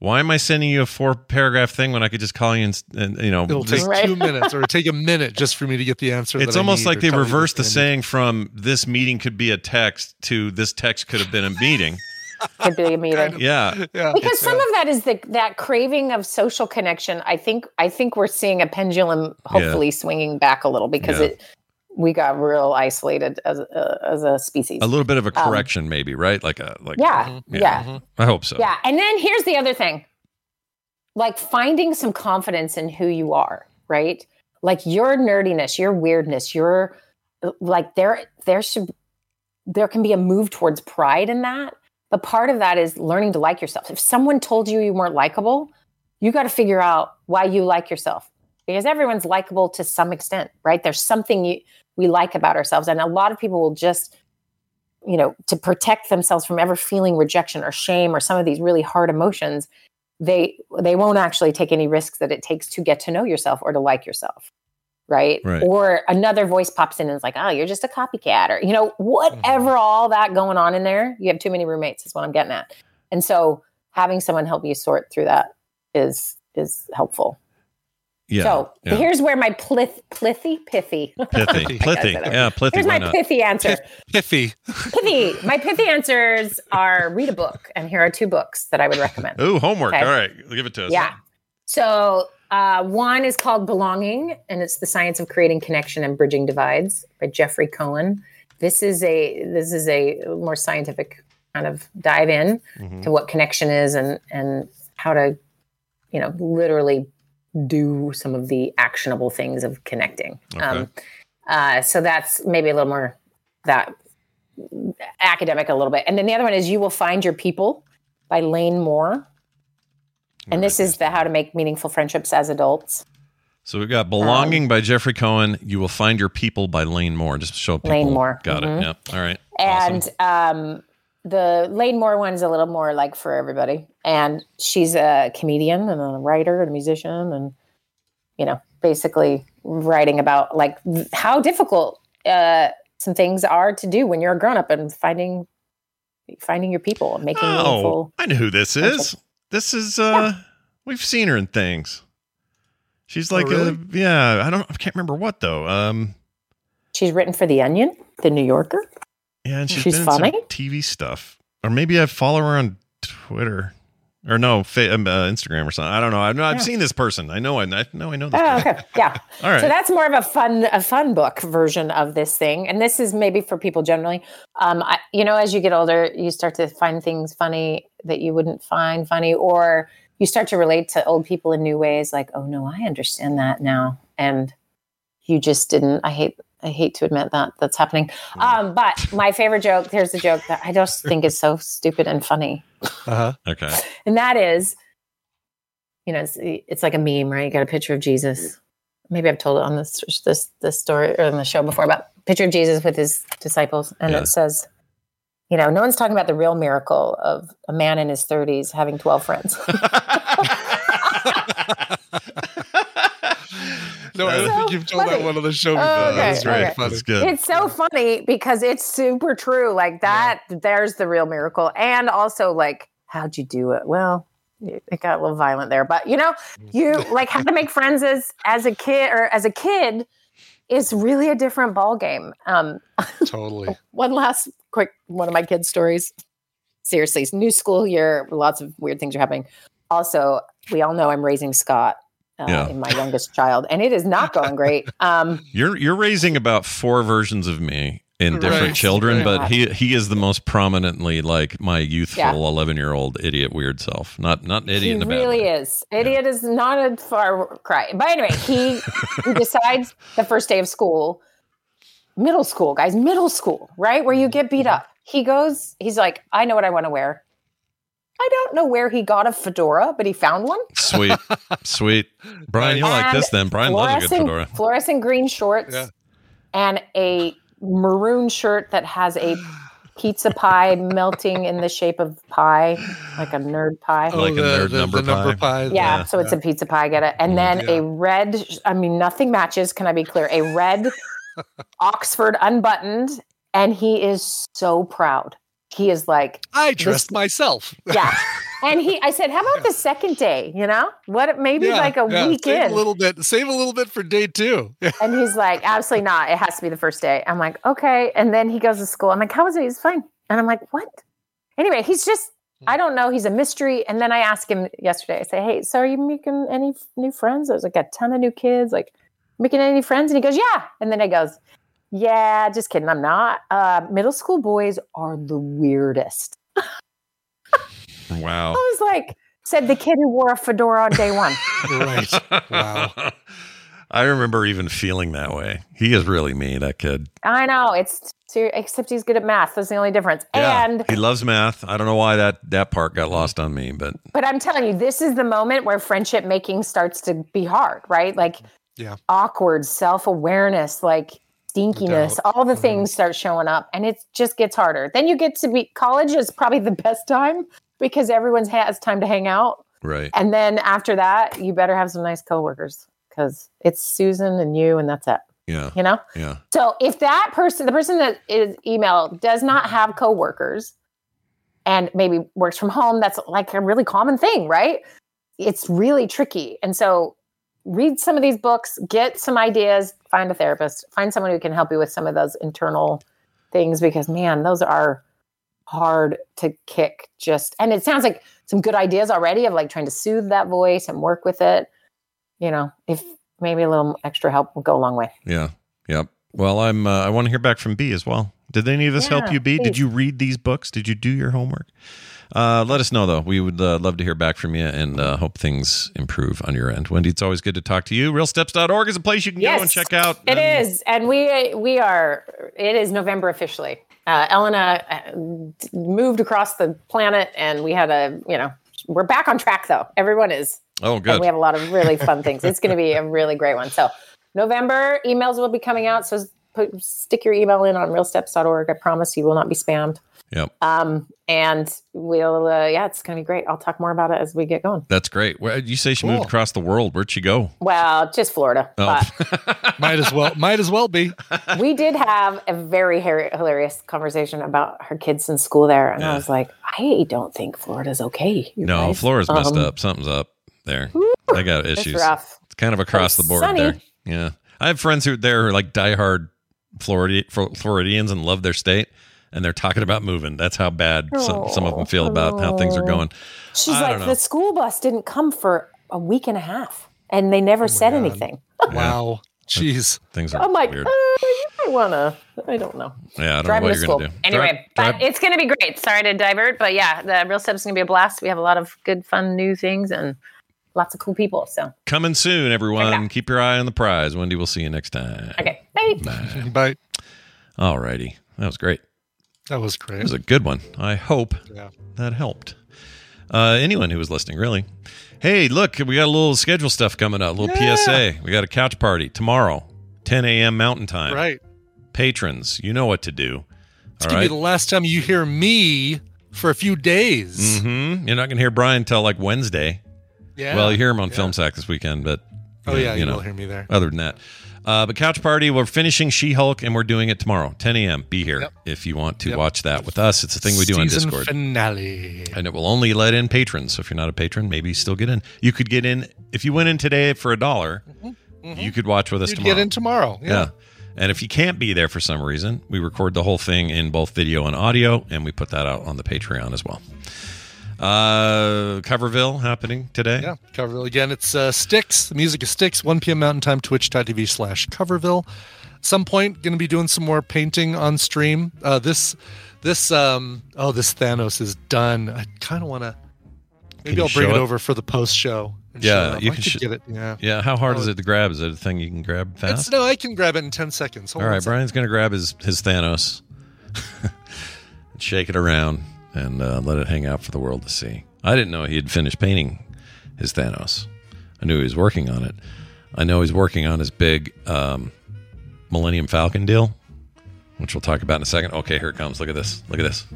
Why am I sending you a four-paragraph thing when I could just call you and, and you know? It'll take right. two minutes or take a minute just for me to get the answer. It's that almost I need, like they reversed the saying from this meeting could be a text to this text could have been a meeting. Could be a meeting. Kind of, yeah. yeah. Because some yeah. of that is the, that craving of social connection. I think I think we're seeing a pendulum hopefully yeah. swinging back a little because yeah. it we got real isolated as a, as a species. A little bit of a correction, um, maybe, right? Like a like. Yeah, yeah. yeah. Mm-hmm. I hope so. Yeah, and then here's the other thing, like finding some confidence in who you are, right? Like your nerdiness, your weirdness, your like there there should there can be a move towards pride in that, but part of that is learning to like yourself. If someone told you you weren't likable, you got to figure out why you like yourself, because everyone's likable to some extent, right? There's something you. We like about ourselves. And a lot of people will just, you know, to protect themselves from ever feeling rejection or shame or some of these really hard emotions, they they won't actually take any risks that it takes to get to know yourself or to like yourself, right? right. Or another voice pops in and is like, oh, you're just a copycat or, you know, whatever, all that going on in there. You have too many roommates is what I'm getting at. And so having someone help you sort through that is is helpful. Yeah, so yeah. here's where my plith, plithy, pithy, pithy, plithy, yeah, plithy. Here's my pithy answer. Pithy, pithy. My pithy answers are read a book, and here are two books that I would recommend. Ooh, homework. Okay? All right, give it to us. Yeah. So uh, one is called Belonging, and it's The Science of Creating Connection and Bridging Divides by Jeffrey Cohen. This is a this is a more scientific kind of dive in mm-hmm. to what connection is and and how to, you know, literally do some of the actionable things of connecting. Okay. Um, uh, so that's maybe a little more that academic a little bit. And then the other one is You Will Find Your People by Lane Moore. And right. this is the how to make meaningful friendships as adults. So we've got Belonging um, by Jeffrey Cohen. You Will Find Your People by Lane Moore. Just show people. Lane Moore. Got mm-hmm. it. Yep. All right. And awesome. um, the Lane Moore one is a little more like for everybody. And she's a comedian and a writer and a musician and you know, basically writing about like how difficult uh, some things are to do when you're a grown up and finding finding your people and making. Oh, meaningful I know who this projects. Is. This is uh, yeah. We've seen her in things. She's like, oh, really? a, yeah, I don't, I can't remember what though. Um, she's written for The Onion, The New Yorker. Yeah, and she's, she's been funny. In some T V stuff, or maybe I follow her on Twitter. Or no, fa- uh, Instagram or something. I don't know. I know I've yeah. seen this person. I know. I know. I know. This oh, person. Okay. Yeah. All right. So that's more of a fun, a fun book version of this thing. And this is maybe for people generally. Um, I, you know, as you get older, you start to find things funny that you wouldn't find funny, or you start to relate to old people in new ways. Like, oh no, I understand that now, and you just didn't. I hate. I hate to admit that that's happening. Um, but my favorite joke, here's a joke that I just think is so stupid and funny. Uh-huh. Okay. And that is, you know, it's, it's like a meme, right? You got a picture of Jesus. Maybe I've told it on this, this, this story or on the show before, but picture of Jesus with his disciples. And yeah. It says, you know, no one's talking about the real miracle of a man in his thirties having twelve friends. No, I don't so think you've told funny. That one on the show before. Oh, okay, that's right. Okay. That's good. It's so funny because it's super true. Like that, yeah. There's the real miracle. And also like, how'd you do it? Well, it got a little violent there, but you know, you like how to make friends as, as a kid or as a kid is really a different ball game. Um, totally. One last quick, one of my kids' stories. Seriously, it's new school year. Lots of weird things are happening. Also, we all know I'm raising Scott. Uh, yeah. In my youngest child, and it is not going great. Um, you're you're raising about four versions of me in right. different children, yeah. but he he is the most prominently like my youthful yeah. eleven-year-old idiot weird self. Not not an idiot. He in a really bad way. Is. Idiot yeah. is not a far cry. But anyway, he decides the first day of school, middle school, guys, middle school, right where you get beat up. He goes. He's like, I know what I want to wear. I don't know where he got a fedora, but he found one. Sweet. Sweet. Brian, you'll like this then. Brian loves a good fedora. Fluorescent green shorts yeah. and a maroon shirt that has a pizza pie melting in the shape of pie, like a nerd pie. Oh, like the, a nerd the, number, the pie. number pie. Yeah, yeah. so it's yeah. a pizza pie. Get it. And then yeah. a red, I mean, nothing matches. Can I be clear? A red Oxford unbuttoned. And he is so proud. He is like, I dressed myself. Yeah. And he, I said, how about yeah. the second day? You know, what, maybe yeah, like a yeah. weekend. Save a little bit, save a little bit for day two. And he's like, absolutely not. It has to be the first day. I'm like, okay. And then he goes to school. I'm like, how was it? He's fine. And I'm like, what? Anyway, he's just, I don't know. He's a mystery. And then I asked him yesterday, I say, hey, so are you making any new friends? I was like a ton of new kids, like making any friends. And he goes, yeah. And then I goes, yeah, just kidding. I'm not. Uh, middle school boys are the weirdest. Wow. I was like, said the kid who wore a fedora on day one. Right. Wow. I remember even feeling that way. He is really me, that kid. I know. It's serious, except he's good at math. That's the only difference. Yeah, and he loves math. I don't know why that, that part got lost on me, but But I'm telling you, this is the moment where friendship making starts to be hard, right? Like yeah. awkward, self-awareness, like stinkiness, all the things start showing up, and it just gets harder. Then you get to be college is probably the best time because everyone has time to hang out. Right. And then after that, you better have some nice coworkers because it's Susan and you, and that's it. Yeah. You know? Yeah. So if that person, the person that is emailed does not have coworkers and maybe works from home, that's like a really common thing, right? It's really tricky. And so read some of these books, get some ideas, find a therapist, find someone who can help you with some of those internal things because, man, those are hard to kick just. And it sounds like some good ideas already of like trying to soothe that voice and work with it. You know, if maybe a little extra help will go a long way. Yeah. Yep. Well, I'm, uh, I want to hear back from B as well. Did any of this yeah, help you, B? Please. Did you read these books? Did you do your homework? Uh, let us know, though. We would uh, love to hear back from you and uh, hope things improve on your end. Wendy, it's always good to talk to you. real steps dot org is a place you can yes, go and check out. It um, is. And we we are, it is November officially. Uh, Elena moved across the planet and we had a, you know, we're back on track, though. Everyone is. Oh, good. And we have a lot of really fun things. It's going to be a really great one. So November emails will be coming out. So put, stick your email in on real steps dot org. I promise you will not be spammed. Yep. Um, and we'll, uh, yeah, it's going to be great. I'll talk more about it as we get going. That's great. Well, you say she cool. moved across the world. Where'd she go? Well, just Florida. Oh. But might as well, might as well be. We did have a very her- hilarious conversation about her kids in school there. And yeah. I was like, I don't think Florida's okay. No, guys. Florida's um, messed up. Something's up there. Whew, they got issues. It's rough. It's kind of across it's the board sunny. There. Yeah. I have friends who there are like diehard Florida, Floridians and love their state. And they're talking about moving. That's how bad some, some of them feel about how things are going. She's I like, the school bus didn't come for a week and a half, and they never oh said God. anything. Wow. Jeez. Things are I'm like, weird. Uh, you might want to, I don't know. Yeah, I don't Drive know what you're going to do. Anyway, Drive. but it's going to be great. Sorry to divert, but yeah, the Real Steps is going to be a blast. We have a lot of good, fun, new things and lots of cool people. So coming soon, everyone. Keep your eye on the prize. Wendy, we'll see you next time. Okay. Bye. Bye. Bye. All righty. That was great. That was great. It was a good one. I hope yeah. that helped. Uh, anyone who was listening, really. Hey, look, we got a little schedule stuff coming up, a little yeah. P S A. We got a couch party tomorrow, ten a.m. Mountain Time. Right. Patrons, you know what to do. It's going right? to be the last time you hear me for a few days. Mm-hmm. You're not going to hear Brian till like Wednesday. Yeah. Well, you hear him on yeah. Film Sack this weekend, but. Oh, yeah, yeah you, you know, will hear me there. Other than that. Uh, but Couch Party, we're finishing She-Hulk, and we're doing it tomorrow, ten a.m. Be here yep. if you want to yep. watch that with us. It's a thing we do Season on Discord. Finale. And it will only let in patrons. So if you're not a patron, maybe you still get in. You could get in. If you went in today for a dollar, mm-hmm. mm-hmm. you could watch with us You'd tomorrow. Get in tomorrow. Yeah. yeah. And if you can't be there for some reason, we record the whole thing in both video and audio, and we put that out on the Patreon as well. Uh, Coverville happening today. Yeah, Coverville again. It's uh, Styx. The music is Styx. one p.m. Mountain Time. Twitch dot t v slash Coverville. Some point, going to be doing some more painting on stream. Uh, this, this, um, oh, this Thanos is done. I kind of want to. Maybe I'll bring it, it over for the post show. Yeah, you I can sh- get it. Yeah. Yeah. How hard oh, is it to grab? Is it a thing you can grab fast? It's, no, I can grab it in ten seconds. Hold All right, Brian's going to grab his his Thanos, and shake it around. And uh, let it hang out for the world to see. I didn't know he had finished painting his Thanos. I knew he was working on it. I know he's working on his big um, Millennium Falcon deal, which we'll talk about in a second. Okay, here it comes. Look at this. Look at this.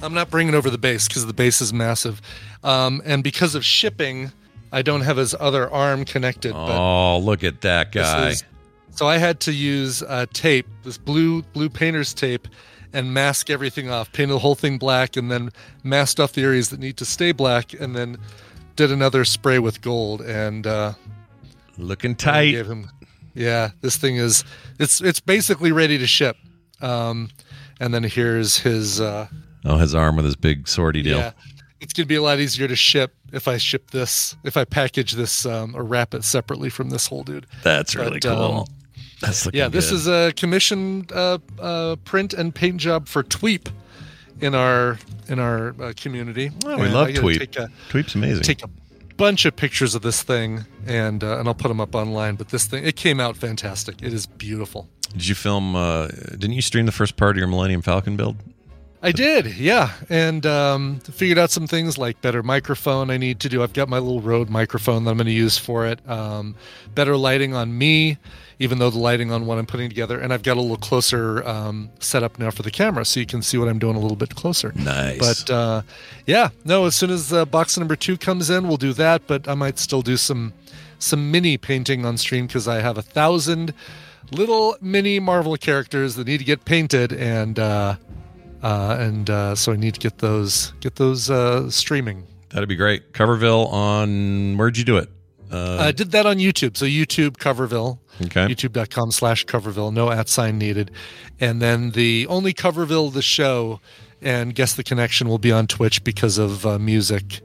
I'm not bringing over the base because the base is massive. Um, and because of shipping, I don't have his other arm connected. Oh, but look at that guy. Is, so I had to use uh, tape, this blue blue painter's tape, and mask everything off, painted the whole thing black, and then masked off the areas that need to stay black, and then did another spray with gold. And uh, looking tight. Gave him, yeah, this thing is it's it's basically ready to ship. Um, and then here's his uh, oh his arm with his big swordy deal. Yeah, it's gonna be a lot easier to ship if I ship this, if I package this um, or wrap it separately from this whole dude. That's really but, cool. Um, That's yeah, this good. is a commissioned uh, uh, print and paint job for Tweep in our in our uh, community. Oh, we love Tweep. Take a, Tweep's amazing. Take a bunch of pictures of this thing, and uh, and I'll put them up online. But this thing, it came out fantastic. It is beautiful. Did you film? Uh, didn't you stream the first part of your Millennium Falcon build? I did, yeah, and um, figured out some things like better microphone I need to do. I've got my little Rode microphone that I'm going to use for it. Um, better lighting on me, even though the lighting on what I'm putting together. And I've got a little closer um, setup now for the camera, so you can see what I'm doing a little bit closer. Nice. But, uh, yeah, no, as soon as uh, box number two comes in, we'll do that. But I might still do some, some mini painting on stream because I have a thousand little mini Marvel characters that need to get painted. And... Uh, Uh, and uh, so I need to get those get those uh, streaming. That'd be great. Coverville on where'd you do it? Uh, I did that on YouTube. So YouTube Coverville. Okay. YouTube dot com slash Coverville. No at sign needed. And then the only Coverville the show and Guess the Connection will be on Twitch because of uh, music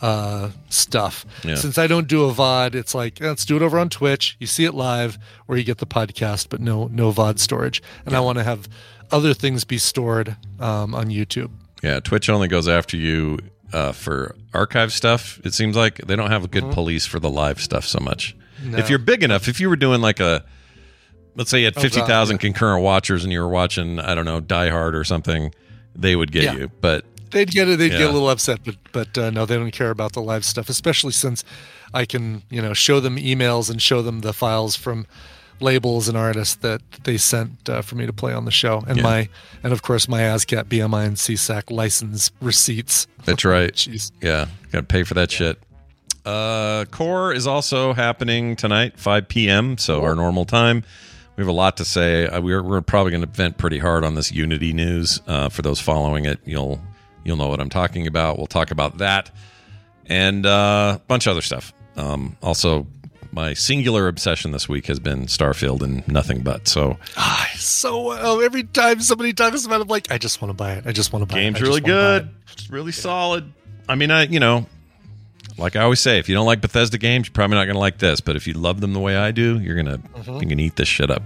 uh, stuff. Yeah. Since I don't do a V O D, it's like eh, let's do it over on Twitch. You see it live, or you get the podcast, but no no V O D storage. And yeah. I want to have other things be stored um, on YouTube. Yeah, Twitch only goes after you uh, for archive stuff, it seems like. They don't have a good mm-hmm. police for the live stuff so much. No. If you're big enough, if you were doing like a, let's say you had fifty thousand oh, yeah. concurrent watchers and you were watching, I don't know, Die Hard or something, they would get yeah. you. But They'd get it. They'd yeah. get a little upset, but but uh, no, they don't care about the live stuff, especially since I can, you know, show them emails and show them the files from labels and artists that they sent uh, for me to play on the show, and yeah. my and of course my ASCAP, B M I, and C SAC license receipts. That's right. Jeez. Yeah, got to pay for that yeah. shit. Uh, Core is also happening tonight, five p.m. So cool. Our normal time. We have a lot to say. Uh, we're we're probably going to vent pretty hard on this Unity news. Uh, for those following it, you'll you'll know what I'm talking about. We'll talk about that and uh, a bunch of other stuff. Um, also. My singular obsession this week has been Starfield and nothing but. So, ah, so uh, every time somebody talks about it, I'm like, I just want to buy it. I just want to buy Game's it. Game's really good. It. It's really yeah. solid. I mean, I you know, like I always say, if you don't like Bethesda games, you're probably not going to like this. But if you love them the way I do, you're going to mm-hmm. you're going to eat this shit up.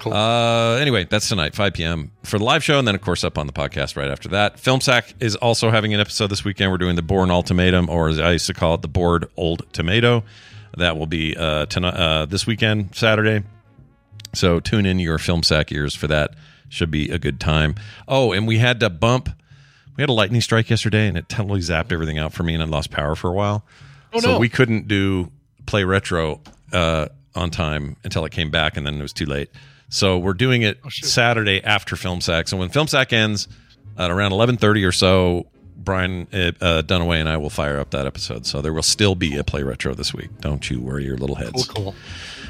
Cool. Uh, anyway, that's tonight, five p.m. for the live show. And then, of course, up on the podcast right after that. Film Sack is also having an episode this weekend. We're doing the Bourne Ultimatum, or as I used to call it, the Bored Old Tomato. That will be uh, tonight, uh, this weekend, Saturday. So tune in your Film Sack ears for that. Should be a good time. Oh, and we had to bump. We had a lightning strike yesterday, and it totally zapped everything out for me, and I lost power for a while. Oh, so no. we couldn't do Play Retro uh, on time until it came back, and then it was too late. So we're doing it oh, Saturday after Film Sack. So when Film Sack ends at around eleven thirty or so, Brian uh, Dunaway and I will fire up that episode. So there will still be a Play Retro this week. Don't you worry your little heads. Cool, cool.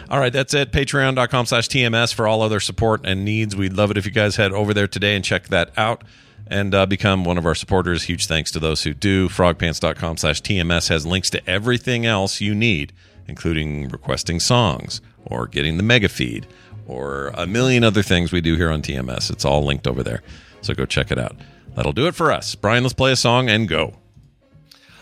All right, that's it. Patreon.com slash TMS for all other support and needs. We'd love it if you guys head over there today and check that out and uh, become one of our supporters. Huge thanks to those who do. Frogpants.com slash TMS has links to everything else you need, including requesting songs or getting the mega feed or a million other things we do here on T M S. It's all linked over there. So go check it out. That'll do it for us. Brian, let's play a song and go.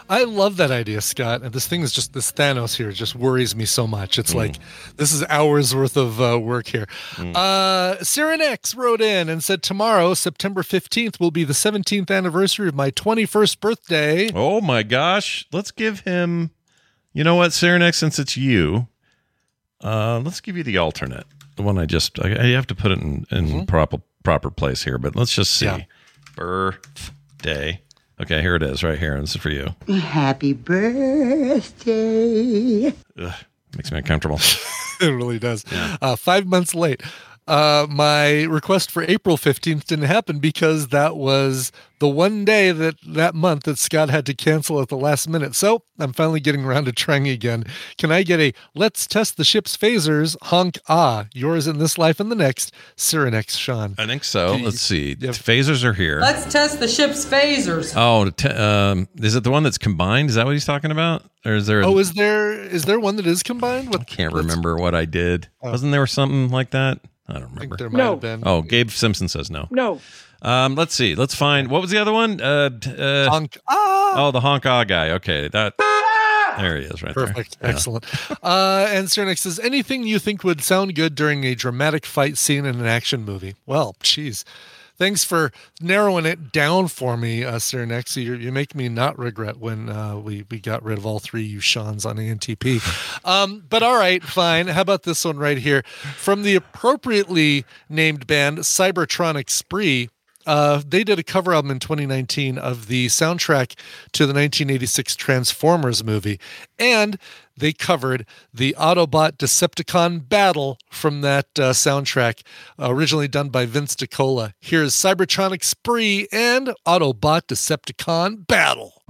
I love that idea, Scott. And this thing is just, this Thanos here just worries me so much. It's mm. like, this is hours worth of uh, work here. Mm. Uh, Sirenex wrote in and said, tomorrow, September fifteenth, will be the seventeenth anniversary of my twenty-first birthday. Oh my gosh. Let's give him, you know what, Sirenex, since it's you, uh, let's give you the alternate. The one I just, I, I have to put it in, in mm-hmm. proper, proper place here, but let's just see. Yeah. Birthday. Okay, here it is, right here. This is for you. Happy birthday. Ugh, makes me uncomfortable. It really does. Yeah. Uh, five months late. Uh, my request for April fifteenth didn't happen because that was the one day that that month that Scott had to cancel at the last minute. So I'm finally getting around to trying again. Can I get a let's test the ship's phasers, honk ah, yours in this life and the next, Cyrenex Sean? I think so. You, let's see. Yep. Phasers are here. Let's test the ship's phasers. Oh, te- um, is it the one that's combined? Is that what he's talking about? Or is there? A- oh, is there is there one that is combined? What, I can't remember what I did. Oh. Wasn't there something like that? I don't remember. I think there might no. have been. Oh, Gabe Simpson says no. No. Um, let's see. Let's find. What was the other one? Uh, uh, honk ah. Oh, the honk ah guy. Okay. That. Ah! There he is right Perfect. There. Yeah. Excellent. uh, and Cernex says, anything you think would sound good during a dramatic fight scene in an action movie? Well, geez. Thanks for narrowing it down for me, uh, Cyrenex. You, you make me not regret when uh, we, we got rid of all three you Sean's on A N T P. Um, but all right, fine. How about this one right here? From the appropriately named band Cybertronic Spree, uh, they did a cover album in twenty nineteen of the soundtrack to the nineteen eighty-six Transformers movie. And they covered the Autobot Decepticon battle from that uh, soundtrack, uh, originally done by Vince DiCola. Here's Cybertronic Spree and Autobot Decepticon battle.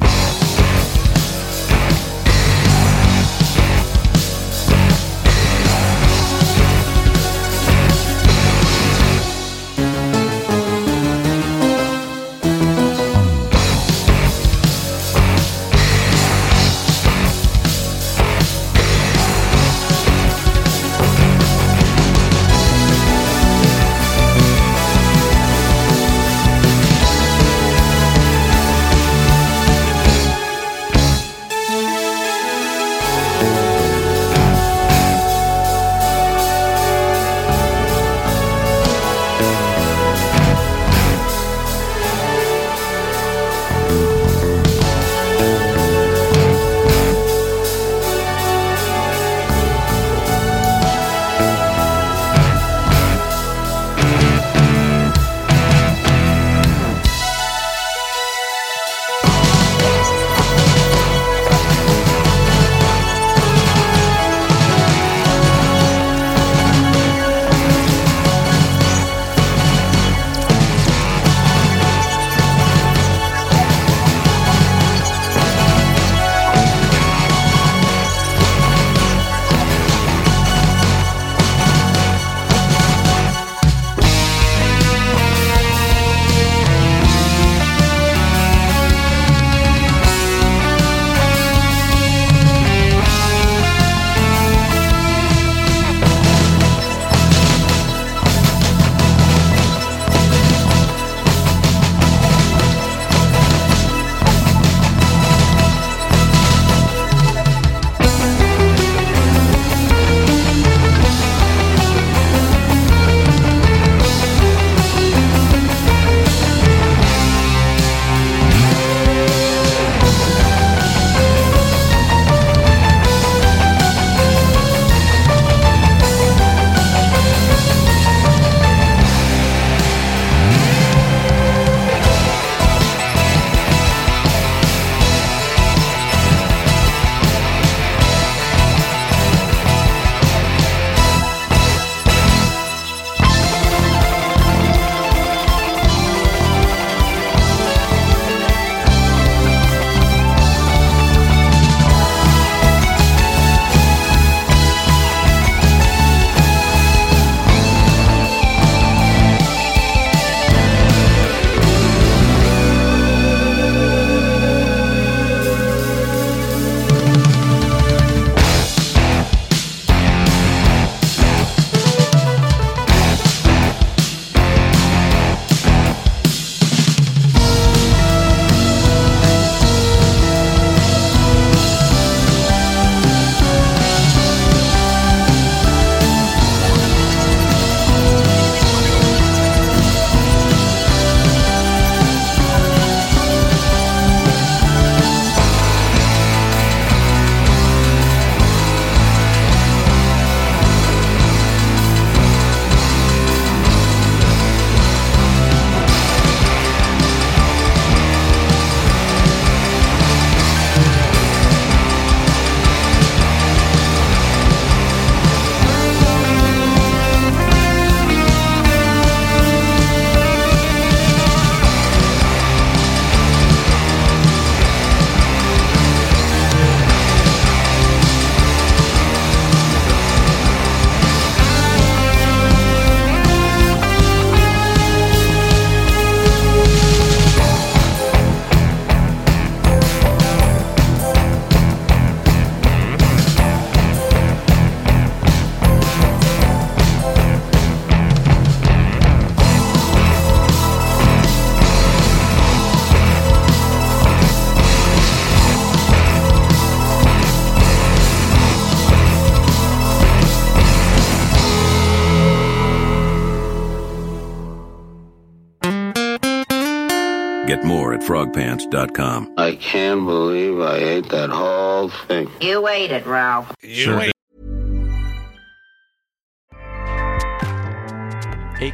Get more at frog pants dot com. I can't believe I ate that whole thing. You ate it, Ralph. You sure ate it.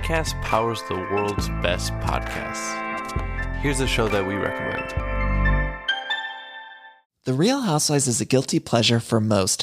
Acast powers the world's best podcasts. Here's a show that we recommend. The Real Housewives is a guilty pleasure for most.